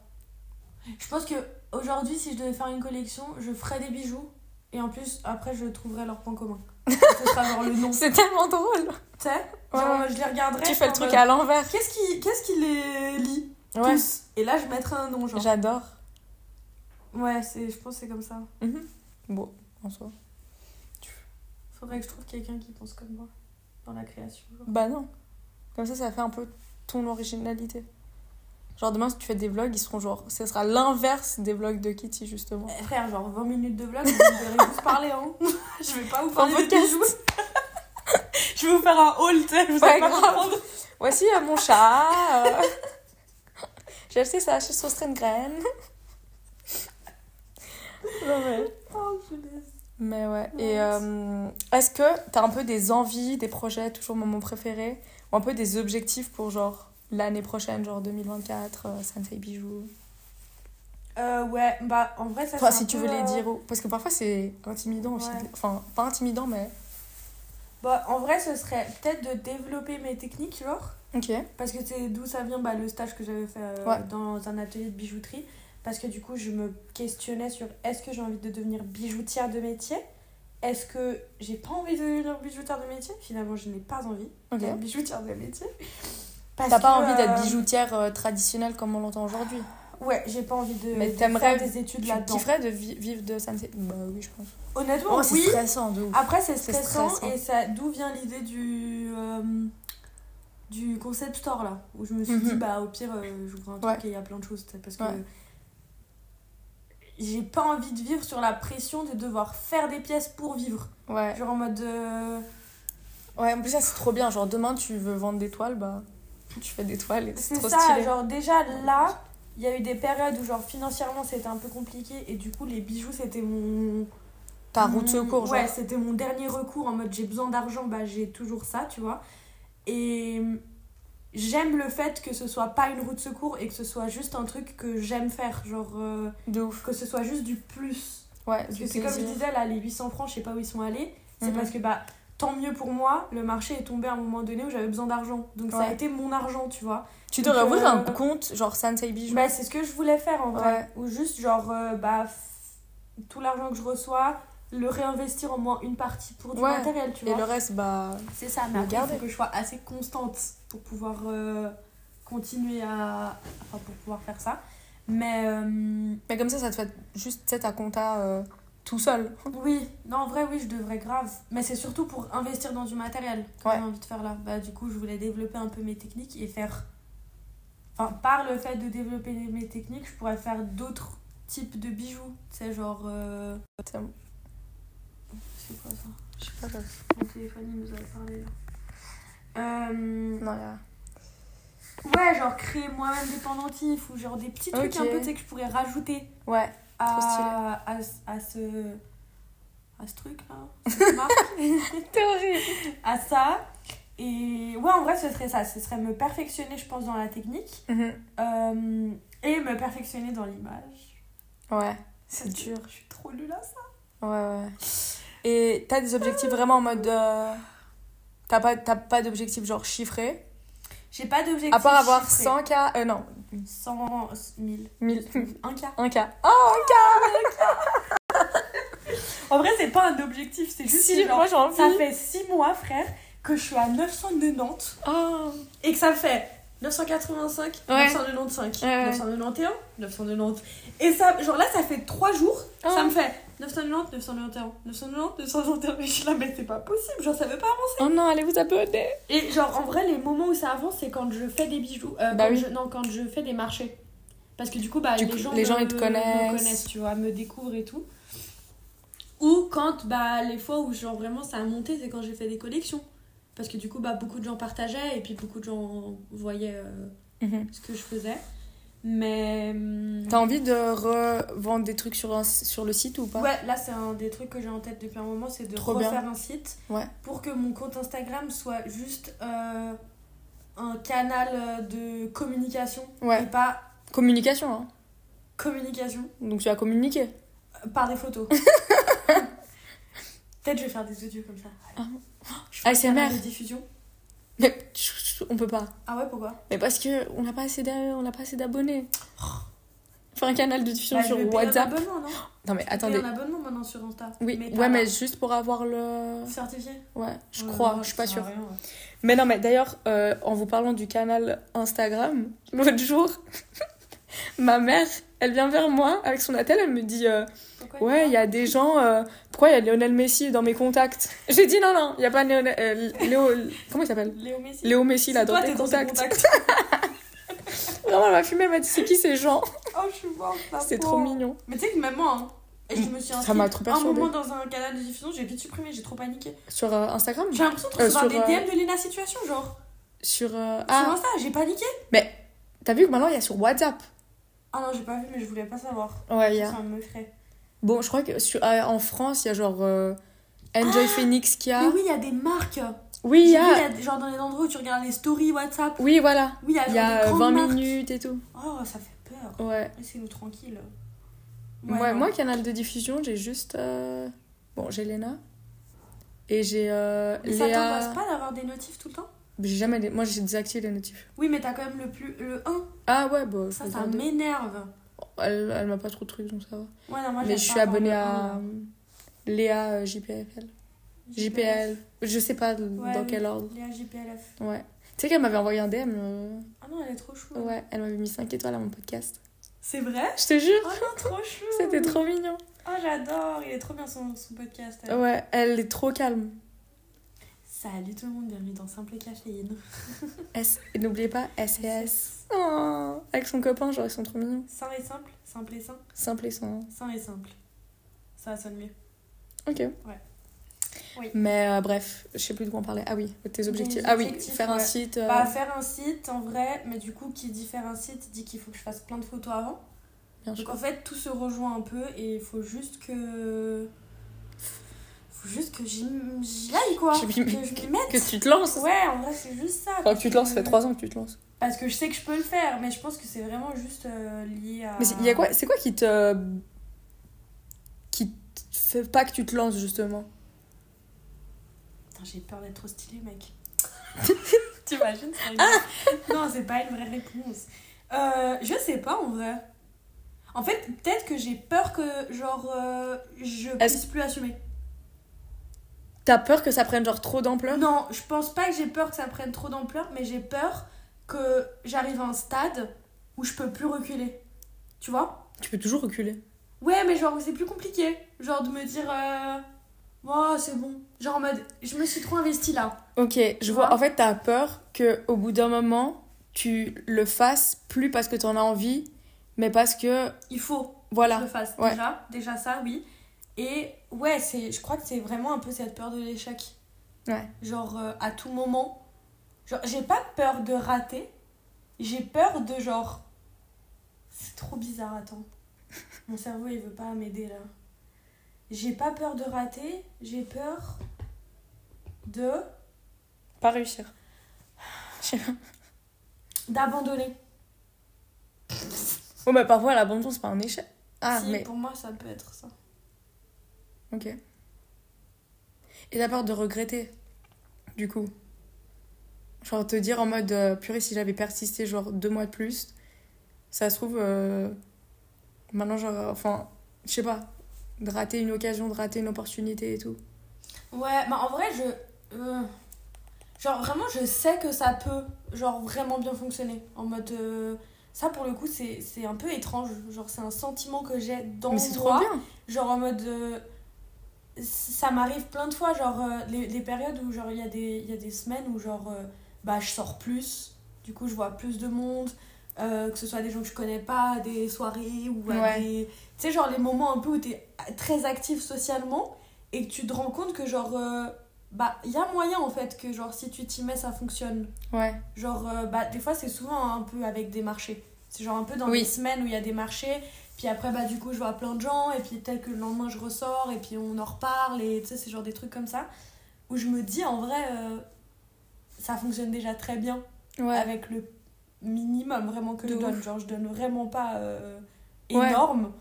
Je pense qu'aujourd'hui, si je devais faire une collection, je ferais des bijoux. Et en plus, après, je trouverais leurs points communs. Ce sera genre le nom. C'est tellement drôle. Tu sais ? Genre, ouais. Je les regarderais. Tu fais le truc à l'envers. Qu'est-ce qui les lit ? Ouais. Tous. Et là, je mettrais un nom, genre. J'adore. Ouais, je pense que c'est comme ça. Mm-hmm. Bon, en soi. Faudrait que je trouve quelqu'un qui pense comme moi dans la création. Genre. Bah non. Comme ça fait un peu ton originalité. Genre, demain, si tu fais des vlogs, ils seront genre... Ce sera l'inverse des vlogs de Kitty, justement. Frère, genre 20 minutes de vlog, vous verrez juste parler, hein. Je vais pas vous faire des bijoux. Je vais vous faire un haul, tu sais. Vous allez pas comprendre. Voici mon chat. J'ai acheté ça chez Saucetrain Graine. Non, mais... Oh, je laisse. Mais ouais. Non, et est-ce que t'as un peu des envies, des projets, toujours mon préféré, ou un peu des objectifs pour genre l'année prochaine, genre 2024, Sanseei Bijoux ? Ouais, bah en vrai, ça enfin, si tu veux les dire. Parce que parfois c'est intimidant aussi. Ouais. Enfin, pas intimidant, mais. Bah en vrai, ce serait peut-être de développer mes techniques, genre. Okay. Parce que c'est d'où ça vient, bah, le stage que j'avais fait dans un atelier de bijouterie, parce que du coup je me questionnais sur est-ce que j'ai envie de devenir bijoutière de métier, est-ce que j'ai pas envie de devenir bijoutière de métier, finalement je n'ai pas envie d'être bijoutière de métier Parce t'as pas envie d'être bijoutière traditionnelle comme on l'entend aujourd'hui. Ouais, j'ai pas envie de, mais de faire des études là-dedans. Tu ferais de vivre de Sanseei? Bah oui, je pense. Honnêtement, oh, oui. C'est stressant, de ouf. Après, c'est stressant. Et ça, d'où vient l'idée du concept store, là, où je me suis dit, bah au pire, j'ouvre un truc et il y a plein de choses. Parce que j'ai pas envie de vivre sur la pression de devoir faire des pièces pour vivre. Ouais. Genre en mode... Ouais, en plus, ça, c'est trop bien. Genre, demain, tu veux vendre des toiles, bah... Tu fais des toiles et c'est trop ça, stylé. Genre déjà là, il y a eu des périodes où genre financièrement c'était un peu compliqué et du coup les bijoux c'était mon... Ta route de secours, ouais, genre. C'était mon dernier recours en mode j'ai besoin d'argent, bah j'ai toujours ça, tu vois. Et j'aime le fait que ce soit pas une route de secours et que ce soit juste un truc que j'aime faire, genre... De ouf. Que ce soit juste du plus. Ouais, parce que c'est comme je disais là, les 800 francs, je sais pas où ils sont allés, c'est parce que bah... Tant mieux pour moi, le marché est tombé à un moment donné où j'avais besoin d'argent. Donc ça a été mon argent, tu vois. Tu devrais ouvrir un compte, genre Sanseei Bijoux. Bah, c'est ce que je voulais faire en vrai. Ou juste, genre, tout l'argent que je reçois, le réinvestir au moins une partie pour du matériel, tu vois. Et le reste, bah. C'est ça, mais après, il faut que je sois assez constante pour pouvoir continuer à. Enfin, pour pouvoir faire ça. Mais comme ça, ça te fait juste ta compta. Tout seul. Oui, non, en vrai, oui, je devrais grave. Mais c'est surtout pour investir dans du matériel que j'ai envie de faire là. Bah, du coup, je voulais développer un peu mes techniques et faire... Enfin, par le fait de développer mes techniques, je pourrais faire d'autres types de bijoux. Tu sais, genre... C'est quoi ça ? Je sais pas. Mon téléphone, il nous avait parlé là. Non, là... Ouais, genre créer moi-même des pendentifs ou genre des petits trucs un peu, tu sais, que je pourrais rajouter. Ouais. À ce truc là, cette marque. T'es horrible. À ça. Et ouais, en vrai, ce serait ça. Ce serait me perfectionner, je pense, dans la technique. Et me perfectionner dans l'image. Ouais, c'est dur. Je suis trop nulle à ça. Ouais. Et t'as des objectifs vraiment en mode. T'as pas d'objectifs genre chiffrés? J'ai pas d'objectif. À part avoir chiffré. 100K. Non. 100 000. 1K. Oh, 1K. En vrai, c'est pas un objectif, c'est juste que genre, ça fait 6 mois, frère, que je suis à 990. Oh. Et que ça fait 985, 995, 991, 990. Et ça, genre là, ça fait 3 jours, ça me fait 990, 991, 990, 991. Mais je suis là, mais c'est pas possible, genre ça veut pas avancer. Oh non, allez vous abonner. Et genre en vrai, les moments où ça avance, c'est quand je fais des bijoux. Quand je fais des marchés. Parce que du coup, les gens ils te connaissent, tu vois, me découvrent et tout. Ou quand les fois où genre vraiment ça a monté, c'est quand j'ai fait des collections. Parce que du coup, beaucoup de gens partageaient et puis beaucoup de gens voyaient ce que je faisais. Mais... T'as envie de revendre des trucs sur le site ou pas? Ouais, là, c'est un des trucs que j'ai en tête depuis un moment, c'est de refaire un site pour que mon compte Instagram soit juste un canal de communication et pas... Communication, hein. Communication. Donc tu as communiqué? Par des photos. Peut-être je vais faire des audios comme ça. Ah, c'est merde. Des diffusions. Mais on peut pas. Ah ouais, pourquoi? Mais parce que on n'a pas assez d'abonnés. Faire un canal de diffusion sur WhatsApp. Un abonnement, non, mais attendez. Un abonnement maintenant sur Insta. Oui. Mais mais juste pour avoir le certifié. Ouais, je crois, je suis pas sûre. Rien, Mais non, mais d'ailleurs, en vous parlant du canal Instagram, l'autre jour, ma mère, elle vient vers moi avec son attel, elle me dit ouais, il y a des gens. Pourquoi il y a Lionel Messi dans mes contacts? J'ai dit non, il y a pas Lionel. Comment il s'appelle? Léo Messi là dans tes contacts. Vraiment, elle m'a fumé, elle m'a dit c'est qui ces gens? Oh, je suis morte. C'est trop mignon. Mais tu sais que même moi, et je me suis inscrite un moment dans un canal de diffusion, j'ai vite supprimé, j'ai trop paniqué. Sur Instagram? J'ai l'impression de recevoir des DM de Léna Situation, genre. Sur Insta, j'ai paniqué. Mais t'as vu que maintenant il y a sur WhatsApp? Ah non, j'ai pas vu, mais je voulais pas savoir. Ouais, il y a. Ça me ferait. Bon, je crois que en France, il y a genre Enjoy Phoenix qui a. Mais oui, il y a des marques. Oui, il y a. Genre dans les endroits où tu regardes les stories WhatsApp. Oui, voilà. Oui, il y a 20 minutes et tout. Oh, ça fait peur. Ouais. Laissez-nous tranquille. Moi, canal de diffusion, j'ai juste. Bon, j'ai Léna. Et j'ai. Ça t'intéresse pas d'avoir des notifs tout le temps? J'ai jamais Moi, j'ai désactivé les notifs. Oui, mais t'as quand même le 1. Ah ouais, bah... Ça m'énerve. Elle m'a pas trop de trucs, donc ça va. Ouais, non, moi, mais je suis abonnée à Léa JPLF. Je sais pas dans quel ordre. Léa JPLF. Ouais. Tu sais qu'elle m'avait envoyé un DM. Ah non, elle est trop chou. Ouais, elle m'avait mis 5 étoiles à mon podcast. C'est vrai ? Je te jure. Oh non, trop chou. C'était trop mignon. Oh, j'adore. Il est trop bien son podcast. Elle. Ouais, elle est trop calme. Salut tout le monde, bienvenue dans Simple Cachéine. Et n'oubliez pas, SES. Oh, avec son copain, genre, ils sont trop mignons. Sain et simple. Simple et sain. Simple et sain. Sain et simple. Ça sonne mieux. Ok. Ouais. Oui. Mais bref, je sais plus de quoi on parlait. Ah oui, tes objectifs. Ah oui, faire un site. Bah, faire un site en vrai, mais du coup, qui dit faire un site dit qu'il faut que je fasse plein de photos avant. Bien sûr. Donc en fait, tout se rejoint un peu et il faut juste que. Faut juste que j'y aille quoi. Que je m'y mette. Que tu te lances. Ouais, en vrai, c'est juste ça. Enfin, que tu te lances, ça fait 3 ans que tu te lances. Parce que je sais que je peux le faire, mais je pense que c'est vraiment juste lié à. Mais c'est quoi qui te. Qui te fait pas que tu te lances justement? J'ai peur d'être trop stylée, mec. T'imagines ça? Non, c'est pas une vraie réponse. Je sais pas, en vrai. En fait, peut-être que j'ai peur que, genre, je puisse plus assumer. T'as peur que ça prenne, genre, trop d'ampleur? Non, je pense pas que j'ai peur que ça prenne trop d'ampleur, mais j'ai peur que j'arrive à un stade où je peux plus reculer. Tu vois? Tu peux toujours reculer. Ouais, mais genre, c'est plus compliqué. Genre, de me dire... Oh, c'est bon. Genre en mode, je me suis trop investie là. Ok, je vois. En fait, t'as peur qu'au bout d'un moment, tu le fasses plus parce que t'en as envie, mais parce que... Il faut que je le fasse. Ouais. Déjà ça, oui. Et ouais, je crois que c'est vraiment un peu cette peur de l'échec. Ouais. Genre, à tout moment. Genre, j'ai pas peur de rater. J'ai peur de genre... C'est trop bizarre, attends. Mon cerveau, il veut pas m'aider là. J'ai pas peur de rater, j'ai peur de... Pas réussir. D'abandonner. Oh bah parfois l'abandon c'est pas un échec. Ah, si, mais... pour moi ça peut être ça. Ok. Et t'as peur de regretter, du coup. Genre te dire en mode, purée si j'avais persisté genre 2 mois de plus, ça se trouve, maintenant genre, enfin, je sais pas. De rater une occasion, de rater une opportunité et tout. Ouais, bah en vrai, genre, vraiment, je sais que ça peut, genre, vraiment bien fonctionner. En mode... ça, pour le coup, c'est un peu étrange. Genre, c'est un sentiment que j'ai dans mon droit. Genre, en mode... ça m'arrive plein de fois, genre, les périodes où, genre, il y a des semaines où, genre, bah, je sors plus. Du coup, je vois plus de monde. Que ce soit des gens que je connais pas, des soirées ou des... Tu sais, genre les moments un peu où t'es très actif socialement et que tu te rends compte que genre... bah, il y a moyen en fait que genre si tu t'y mets, ça fonctionne. Ouais. Genre, bah, des fois c'est souvent un peu avec des marchés. C'est genre un peu dans les semaines où il y a des marchés. Puis après, bah du coup, je vois plein de gens et puis peut-être que le lendemain, je ressors et puis on en reparle et tu sais, c'est genre des trucs comme ça. Où je me dis, en vrai, ça fonctionne déjà très bien. Ouais. Avec le minimum vraiment que je donne, genre je donne vraiment pas énorme. Ouais.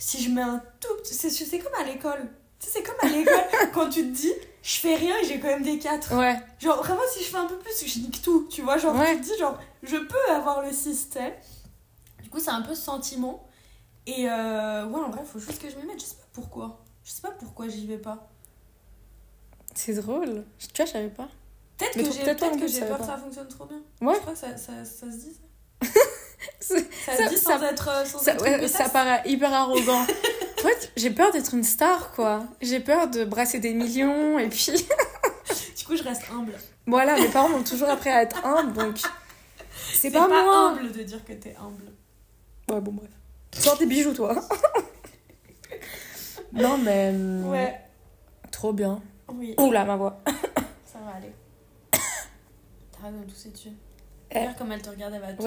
Si je mets un tout petit, c'est comme à l'école, tu sais, c'est comme à l'école quand tu te dis je fais rien et j'ai quand même des 4. Ouais. Genre vraiment si je fais un peu plus je nique tout, tu vois, genre tu te dis genre je peux avoir le 6, tu sais. Du coup c'est un peu ce sentiment et ouais, en vrai faut juste que je m'y mette, je sais pas pourquoi j'y vais pas. C'est drôle, tu vois, je savais pas. Peut-être que j'ai peur que ça fonctionne trop bien. Ouais. Je crois que ça se dit, ça. Ça paraît hyper arrogant. En fait, j'ai peur d'être une star, quoi. J'ai peur de brasser des millions, et puis... Du coup, je reste humble. Voilà, mes parents m'ont toujours appris à être humble, donc... C'est pas moi. Humble de dire que t'es humble. Ouais, bon, bref. Sors tes bijoux, toi. Non, mais... Ouais. Trop bien. Oui. Oula, ma voix. Ça va aller. Arrête de me tousser dessus. Regarde comme elle te regarde, elle va te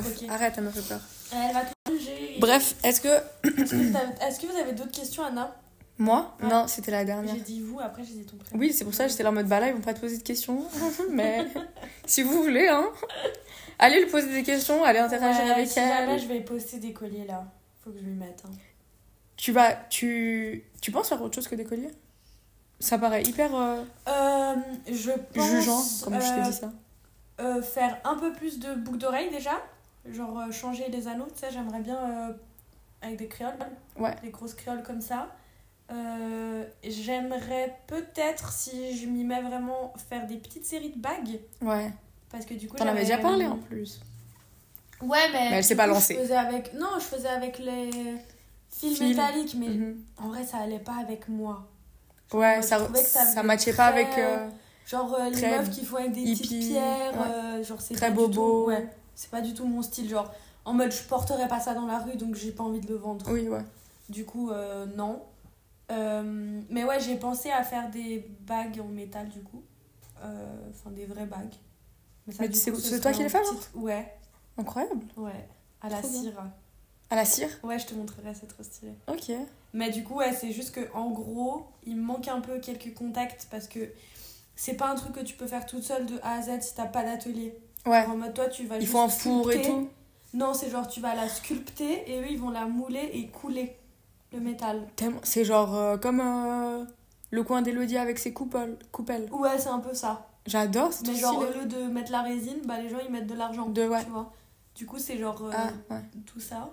croquer. Arrête, elle me fait peur. Elle va te manger. Bref, est-ce que vous avez d'autres questions, Anna? Moi ouais. Non, c'était la dernière. J'ai dit vous, après j'ai dit ton prénom. Oui, c'est pour ça que j'étais là en mode bah là, ils vont pas te poser de questions. Mais si vous voulez, hein. Allez lui poser des questions, allez interagir avec elle. Jamais je vais poster des colliers là. Faut que je m'y mette. Hein. Tu penses faire autre chose que des colliers? Ça paraît hyper je pense, jugeant, comme je t'ai dit ça. Faire un peu plus de boucles d'oreilles déjà, genre changer les anneaux, tu sais, j'aimerais bien avec des créoles, des grosses créoles comme ça. J'aimerais peut-être, si je m'y mets vraiment, faire des petites séries de bagues. Ouais. Parce que du coup, t'en avais déjà parlé en plus. Ouais, mais elle s'est pas lancée. Je faisais avec les fils métalliques, mais en vrai, ça allait pas avec moi. Genre, ouais, moi, ça matchait pas avec. Genre les meufs qui font avec des hippie, petites pierres, ouais. Genre c'est très bobo. Ouais, c'est pas du tout mon style. Genre en mode je porterais pas ça dans la rue donc j'ai pas envie de le vendre. Oui, ouais. Du coup, non. Mais ouais, j'ai pensé à faire des bagues en métal du coup. Enfin, des vraies bagues. Mais c'est toi qui les fais, genre ? Ouais. Incroyable. Ouais, à la cire. À la cire ? Ouais, je te montrerai, c'est trop stylé. Ok. Mais du coup, ouais, c'est juste que en gros, il me manque un peu quelques contacts parce que c'est pas un truc que tu peux faire toute seule de A à Z si t'as pas d'atelier. Ouais. En mode, toi, tu vas juste. Il faut un four et tout. Non, c'est genre, tu vas la sculpter et eux, ils vont la mouler et couler le métal. C'est genre comme le coin d'Élodie avec ses coupelles. Ouais, c'est un peu ça. J'adore, c'est tout stylé. Mais genre, au lieu de mettre la résine, bah, les gens, ils mettent de l'argent. Ouais. Tu vois. Du coup, c'est genre tout ça.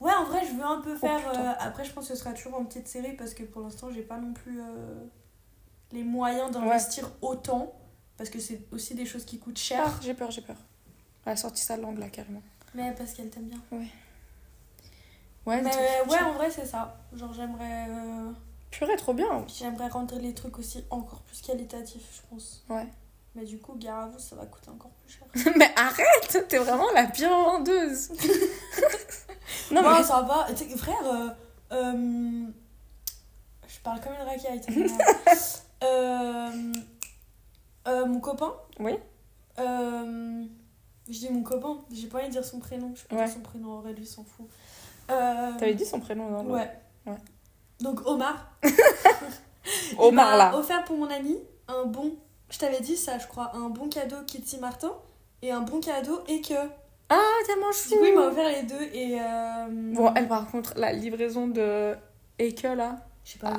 Ouais, en vrai, je veux un peu faire. Après, je pense que ce sera toujours en petite série parce que pour l'instant, j'ai pas non plus les moyens d'investir autant. Parce que c'est aussi des choses qui coûtent cher. Ah, j'ai peur. Elle a sorti ça de l'angle, là, carrément. Mais parce qu'elle t'aime bien. Ouais. Ouais, mais ouais, en vrai, c'est ça. Genre, j'aimerais. Purée, trop bien. J'aimerais rendre les trucs aussi encore plus qualitatifs, je pense. Ouais. Mais du coup, gare à vous, ça va coûter encore plus cher. Mais arrête, t'es vraiment la pire vendeuse. Non, ouais, mais ça va. T'sais, frère, je parle comme une racaille. Mon copain. Oui. Je dis mon copain, j'ai pas envie de dire son prénom. Je peux dire son prénom, en vrai, lui, s'en fout. T'avais dit son prénom, non? Ouais. Donc, Omar. Omar, là. Il m'a offert pour mon ami un bon. Je t'avais dit ça, je crois. Un bon cadeau Kitty Martin et un bon cadeau et que. Ah, tellement chou. Oui, il m'a offert les deux et. Bon, elle, par contre, la livraison de et que, là. Je sais pas.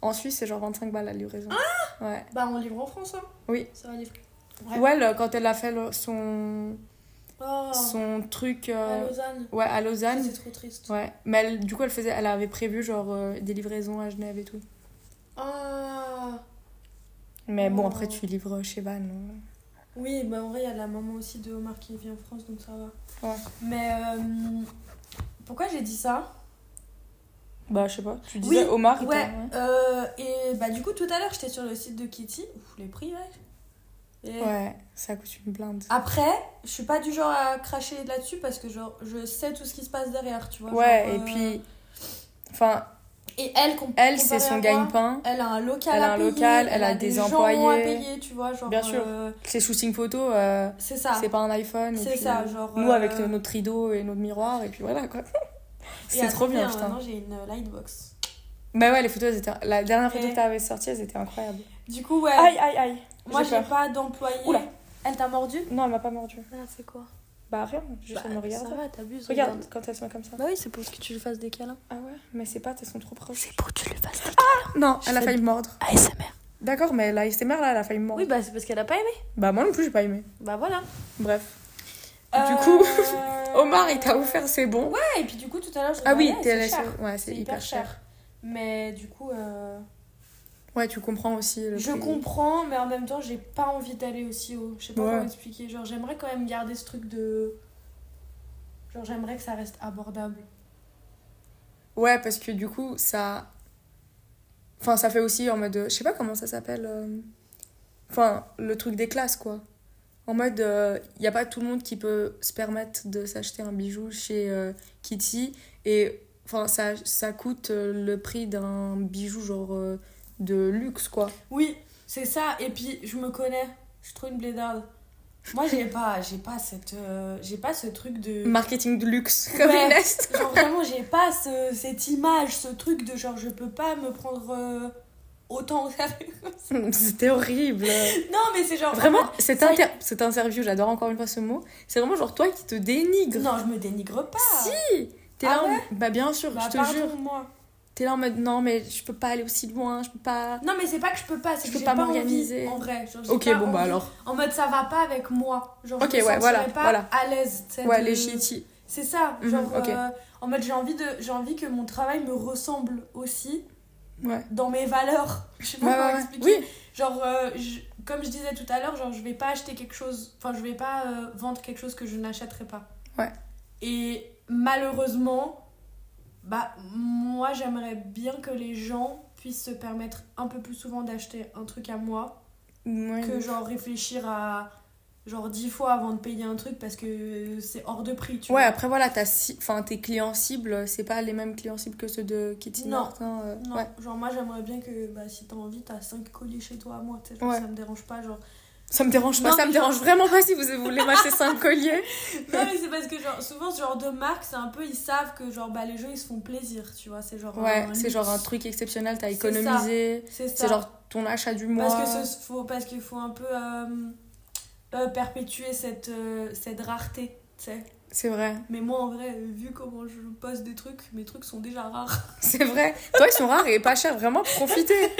En Suisse, c'est genre 25 balles la livraison. Ah ouais. Bah, on livre en France, hein. Oui. Ça va livrer. Ou elle, quand elle a fait son truc à Lausanne. Ouais, à Lausanne. C'est trop triste. Ouais, mais elle, du coup, elle avait prévu genre des livraisons à Genève et tout. Ah. Mais bon, après tu livres chez Van. Oui, bah en vrai, il y a la maman aussi de Omar qui vient en France, donc ça va. Ouais. Mais pourquoi j'ai dit ça ? Bah, je sais pas. Tu disais Omar. Ouais. Et bah du coup, tout à l'heure, j'étais sur le site de Kitty. Ouf, les prix, ouais. Ouais, ça coûte une blinde. Après, je suis pas du genre à cracher là-dessus parce que genre je sais tout ce qui se passe derrière, tu vois. Ouais, genre, et puis enfin et elle c'est son gagne-pain. Elle a un local à payer, elle a des employés à payer, tu vois, genre bien sûr. Ses shootings photos c'est ça. C'est pas un iPhone c'est puis, ça, genre nous avec notre rideau et notre miroir et puis voilà quoi. C'est trop bien, putain. Maintenant, j'ai une lightbox. Bah ouais, les photos elles étaient la dernière photo que t'avais sortie, elles étaient incroyables. Du coup, ouais. Aïe. Moi, j'ai pas d'employé. Oula. Elle t'a mordu ? Non, elle m'a pas mordu. Ah, c'est quoi ? Bah rien, juste elle me regarde. Ça va, t'abuses. Regarde quand elle se met comme ça. Bah oui, c'est pour que tu lui fasses des câlins. Ah ouais ? Mais c'est pas, elles sont trop proches. C'est pour que tu lui fasses des câlins. Ah non, elle a failli me mordre. ASMR. D'accord, mais la ASMR là, elle a failli me mordre. Oui, bah c'est parce qu'elle a pas aimé. Bah moi non plus, j'ai pas aimé. Bah voilà. Bref. Du coup, Omar, il t'a offert, c'est bon. Ouais, et puis du coup, tout à l'heure, je c'est hyper cher. Mais du coup. Ouais, tu comprends aussi. Je comprends, mais en même temps, j'ai pas envie d'aller aussi haut. Je sais pas comment expliquer. Genre, j'aimerais quand même garder ce truc de. Genre, j'aimerais que ça reste abordable. Ouais, parce que du coup, ça. Enfin, ça fait aussi en mode. Je sais pas comment ça s'appelle. Enfin, le truc des classes, quoi. En mode, y a pas tout le monde qui peut se permettre de s'acheter un bijou chez Kitty. Et enfin, ça coûte le prix d'un bijou, genre. De luxe, quoi. Oui, c'est ça. Et puis, je me connais. Je suis trop une blédarde. Moi, j'ai pas cette... j'ai pas ce truc de... Marketing de luxe, comme Inès. Genre, vraiment, j'ai pas cette image, ce truc de genre, je peux pas me prendre autant au sérieux comme ça. C'était horrible. Non, mais c'est genre... Vraiment, cette interview, j'adore encore une fois ce mot. C'est vraiment genre toi qui te dénigres. Non, je me dénigre pas. Si t'es là, ouais. Bah, bien sûr, bah, je te jure. Moi. T'es là en mode non, mais je peux pas aller aussi loin, je peux pas. Non, mais c'est pas que je peux pas, c'est que j'ai pas m'organiser. Envie en vrai. Genre, ok, bon envie. Bah alors. En mode ça va pas avec moi. Genre, ok, je me sentirais pas à l'aise. Ouais, les chiti. C'est ça. Genre, en mode j'ai envie que mon travail me ressemble aussi. ouais. dans mes valeurs. Je sais pas comment expliquer. Oui. Genre, comme je disais tout à l'heure, genre, je vais pas acheter quelque chose, enfin, je vais pas vendre quelque chose que je n'achèterai pas. Ouais. Et malheureusement, bah, moi, j'aimerais bien que les gens puissent se permettre un peu plus souvent d'acheter un truc à moi que genre réfléchir à genre 10 fois avant de payer un truc parce que c'est hors de prix, tu vois. Ouais, après voilà, tes clients cibles, c'est pas les mêmes clients cibles que ceux de Kitty Martin. Non, ouais. Genre moi j'aimerais bien que bah, si t'as envie, t'as 5 colis chez toi à moi, tu sais, ouais. Ça me dérange pas, genre... Ça me dérange pas, ça me dérange vraiment pas si vous voulez m'acheter 5 colliers. Non, mais c'est parce que genre, souvent ce genre de marque, c'est un peu, ils savent que genre, bah, les gens ils se font plaisir, tu vois. C'est genre, ouais, c'est genre un truc exceptionnel, t'as économisé, c'est genre ton achat du mois. Parce qu'il faut un peu perpétuer cette rareté, tu sais. C'est vrai. Mais moi en vrai, vu comment je poste des trucs, mes trucs sont déjà rares. C'est vrai, toi ils sont rares et pas chers, vraiment profitez.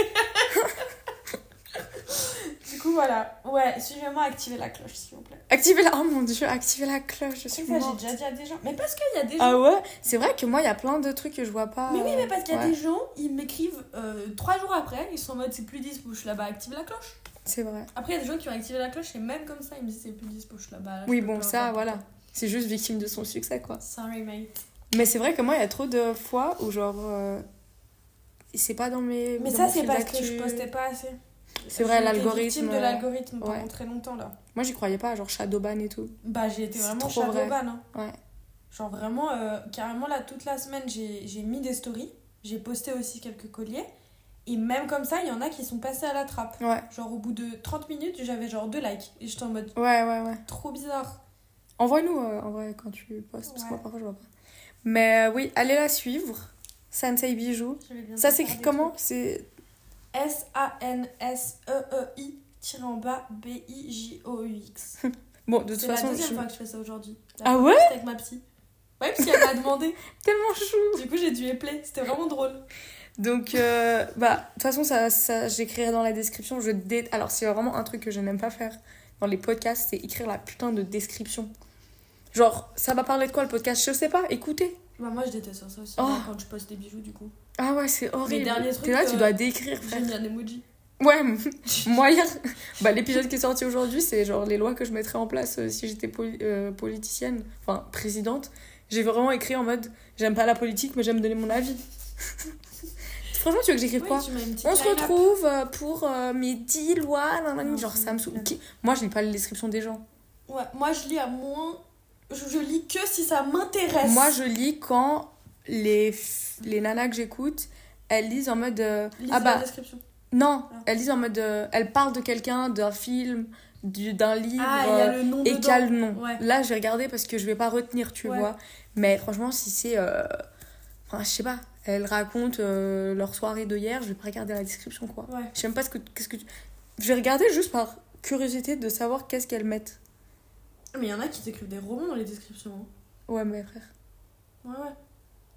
Du coup, voilà. Ouais, suivez-moi, activez la cloche, s'il vous plaît. Oh mon Dieu, activez la cloche, je suis morte. Ça, j'ai déjà dit à des gens. Mais parce qu'il y a des gens... Ah ouais ? C'est vrai que moi, il y a plein de trucs que je vois pas... Mais oui, mais parce qu'il y a des gens, ils m'écrivent 3 jours après, ils sont en mode, c'est plus dispo, je suis là-bas, active la cloche. C'est vrai. Après, il y a des gens qui ont activé la cloche, et même comme ça, ils me disent, c'est plus dispo, je suis là-bas. Là, oui, bon, ça, voilà. C'est juste victime de son succès, quoi. Sorry, mate. Mais c'est vrai que moi, il y a trop de fois où, genre... c'est pas dans mes... Mais ça, c'est parce que je postais pas assez. C'est vrai, l'algorithme. Victime de l'algorithme pendant très longtemps là. Moi j'y croyais pas, genre shadowban et tout. Bah j'ai été vraiment shadowban. Hein. Ouais. Genre vraiment, carrément là, toute la semaine j'ai mis des stories, j'ai posté aussi quelques colliers. Et même comme ça, il y en a qui sont passés à la trappe. Ouais. Genre au bout de 30 minutes, j'avais genre 2 likes. Et j'étais en mode. Ouais. Trop bizarre. Envoie-nous en vrai quand tu postes, parce que moi parfois je vois pas. Mais oui, allez la suivre. Sanseei Bijoux. Ça s'écrit comment ? C'est. SANSEEI_BIJOUX. Bon, de toute façon, c'est la deuxième fois que je fais ça aujourd'hui. Ah ouais ? Avec ma psy. Ouais, parce qu'elle m'a demandé. Tellement chou. Du coup, j'ai dû épeler. C'était vraiment drôle. Donc, bah, de toute façon, ça, j'écrirai dans la description. Alors, c'est vraiment un truc que je n'aime pas faire dans les podcasts, c'est écrire la putain de description. Genre, ça va parler de quoi le podcast ? Je sais pas. Écoutez. Bah moi je déteste ça aussi quand je poste des bijoux du coup. Ah ouais, c'est horrible. T'es là, tu dois décrire. J'ai mis un emoji. Ouais, moi hier, bah, l'épisode qui est sorti aujourd'hui, c'est genre les lois que je mettrais en place si j'étais politicienne, enfin présidente. J'ai vraiment écrit en mode j'aime pas la politique mais j'aime donner mon avis. Franchement, tu veux que j'écrive quoi ? On se retrouve pour mes 10 lois, non, genre ça me saoule. Moi je lis pas les descriptions des gens. Ouais, moi je lis à moins. Je lis que si ça m'intéresse. Moi, je lis quand les nanas que j'écoute, elles lisent en mode... la description. Non, elles lisent en mode... elles parlent de quelqu'un, d'un film, d'un livre... Ah, il y a le nom dedans. Et qu'il y a le nom. Ouais. Là, j'ai regardé parce que je vais pas retenir, tu vois. Mais franchement, si c'est... enfin, je sais pas. Elles racontent leur soirée de hier, je vais pas regarder la description, quoi. Ouais. Je sais même pas qu'est-ce que tu... Je vais regarder juste par curiosité de savoir qu'est-ce qu'elles mettent. Mais il y en a qui t'écrivent des romans dans les descriptions. Hein. Ouais, mais frère. Ouais.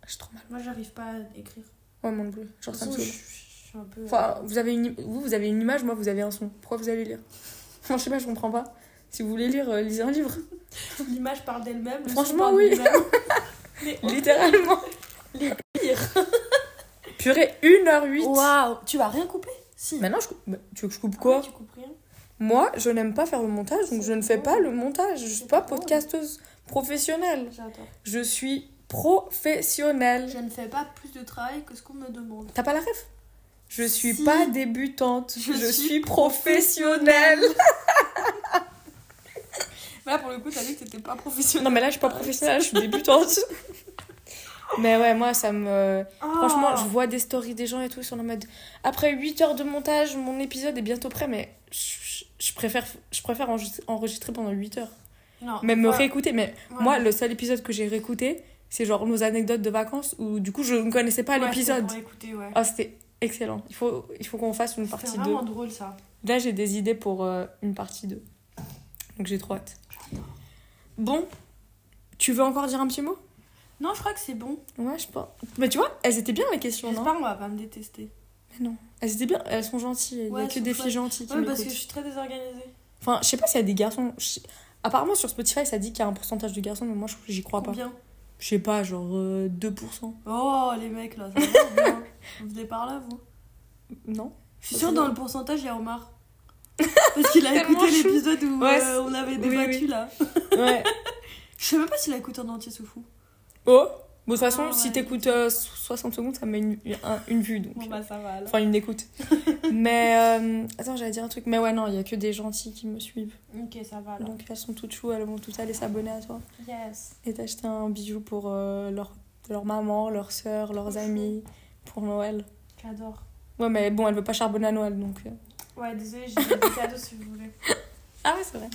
J'ai trop mal. Moi, j'arrive pas à écrire. Ouais, mon Dieu. Genre, ça me saoule. Je suis un peu... Enfin, vous avez une image, moi, vous avez un son. Pourquoi vous allez lire ? Moi, je sais pas, je comprends pas. Si vous voulez lire, lisez un livre. L'image parle d'elle-même. Franchement, oui. Littéralement. Les pires. Purée, 1h08. Waouh. Tu vas rien couper ? Si. Maintenant, je coupe. Bah, tu veux que je coupe quoi ? Tu coupes rien. Moi, je n'aime pas faire le montage, donc je ne fais pas le montage. Je ne suis pas podcasteuse professionnelle. J'adore. Je suis professionnelle. Je ne fais pas plus de travail que ce qu'on me demande. T'as pas la ref ? Je suis pas débutante. Je suis professionnelle. Là, pour le coup, t'as dit que t'étais pas professionnelle. Non, mais là, je suis pas professionnelle, je suis débutante. Mais ouais, moi, ça me... Franchement, je vois des stories des gens et tout sur le mode... Après 8 heures de montage, mon épisode est bientôt prêt, mais je préfère enregistrer pendant 8 heures. Non, même me réécouter. Mais moi, le seul épisode que j'ai réécouté, c'est genre nos anecdotes de vacances où du coup, je ne connaissais pas l'épisode. C'était excellent. Il faut qu'on fasse une partie 2. C'est vraiment drôle, ça. Là, j'ai des idées pour une partie 2. Donc, j'ai trop hâte. Bon, tu veux encore dire un petit mot ? Non, je crois que c'est bon. Ouais, je pense. Mais tu vois, elles étaient bien, les questions, non ? J'espère qu'on va pas me détester. Mais non. Elles étaient bien, elles sont gentilles. Il y a que des filles gentilles qui m'écoutent. Ouais, parce que je suis très désorganisée. Enfin, je sais pas s'il y a des garçons... Apparemment, sur Spotify, ça dit qu'il y a un pourcentage de garçons, mais moi, j'y crois pas. Combien ? Je sais pas, genre 2%. Oh, les mecs, là, ça va bien. Vous venez par là, vous ? Non. Je suis sûre, dans le pourcentage, il y a Omar. Parce qu'il a écouté l'épisode où on avait débattu, là. Ouais. Je sais même pas s'il a écouté en entier, ce fou. Oh. Bon, de toute façon, si t'écoutes 60 secondes, ça me met une vue, donc. Bon, bah, ça va, alors. Enfin, une écoute. Mais, attends, j'allais dire un truc. Mais ouais, non, il y a que des gentils qui me suivent. Ok, ça va, alors. Donc, elles sont toutes choues, elles vont toutes aller s'abonner à toi. Yes. Et t'acheter un bijou pour leur maman, leur sœur, leurs amis, pour Noël. J'adore. Ouais, mais bon, elle veut pas charbonner à Noël, donc... Ouais, désolée, j'ai des cadeaux, si vous voulez. Ah ouais, c'est vrai.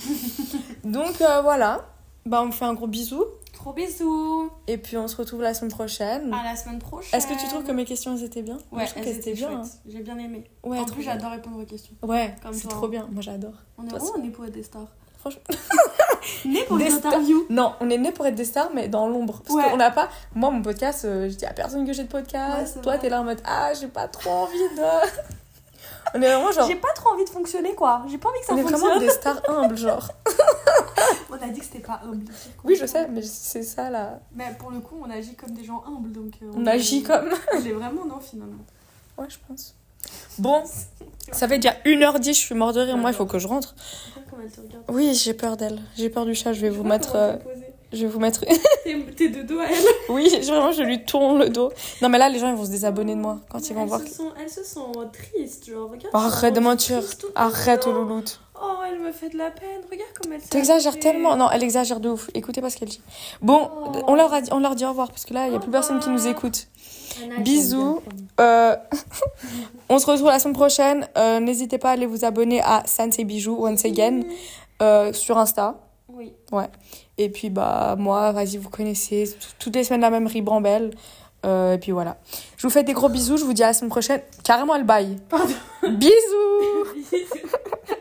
Donc, voilà. Bah, on me fait un gros bisou. Gros bisous. Et puis on se retrouve la semaine prochaine. À la semaine prochaine. Est-ce que tu trouves que mes questions elles étaient bien? Ouais, moi, je trouve qu'elles étaient bien. Hein. J'ai bien aimé. Ouais, en plus, j'adore répondre aux questions. Ouais, comme c'est toi. Trop bien. Moi, j'adore. On est pour être des stars. Franchement. Nés pour des interviews. Non, on est nés pour être des stars, mais dans l'ombre. Parce qu'on n'a pas. Moi, mon podcast, je dis à personne que j'ai de podcast. Ouais, toi, vrai. T'es là en mode ah, j'ai pas trop envie de. On est vraiment genre... J'ai pas trop envie de fonctionner, quoi. J'ai pas envie que ça fonctionne. On est vraiment des stars humbles, genre. On a dit que c'était pas humble. Oui, je sais, mais c'est ça, là. Mais pour le coup, on agit comme des gens humbles, donc... on agit comme... J'ai vraiment, non, finalement. Ouais, je pense. Bon, ça fait déjà 1h10, je suis morte de rire. Moi, il faut que je rentre. Comment elle te regarde ? Oui, j'ai peur d'elle. J'ai peur du chat, je vais vous mettre... Je vais vous mettre... T'es de dos à elle. Oui, vraiment, je lui tourne le dos. Non, mais là, les gens, ils vont se désabonner de moi quand ils vont voir... Elles se sont tristes, genre, regarde... Arrête de mentir. Arrête, louloute. Oh, elle me fait de la peine. Regarde comme elle s'est... T'exagères tellement. Non, elle exagère de ouf. Écoutez pas ce qu'elle dit. Bon, on leur dit au revoir, parce que là, il n'y a plus personne qui nous écoute. Bisous. On se retrouve la semaine prochaine. N'hésitez pas à aller vous abonner à Sanseei Bijoux, once again, sur Insta. Oui. Ouais. Et puis, bah, moi, vas-y, vous connaissez. Toutes les semaines, la même ribambelle. Et puis, voilà. Je vous fais des gros bisous. Je vous dis à la semaine prochaine. Carrément, elle baille. Pardon. Bisous. Bisous.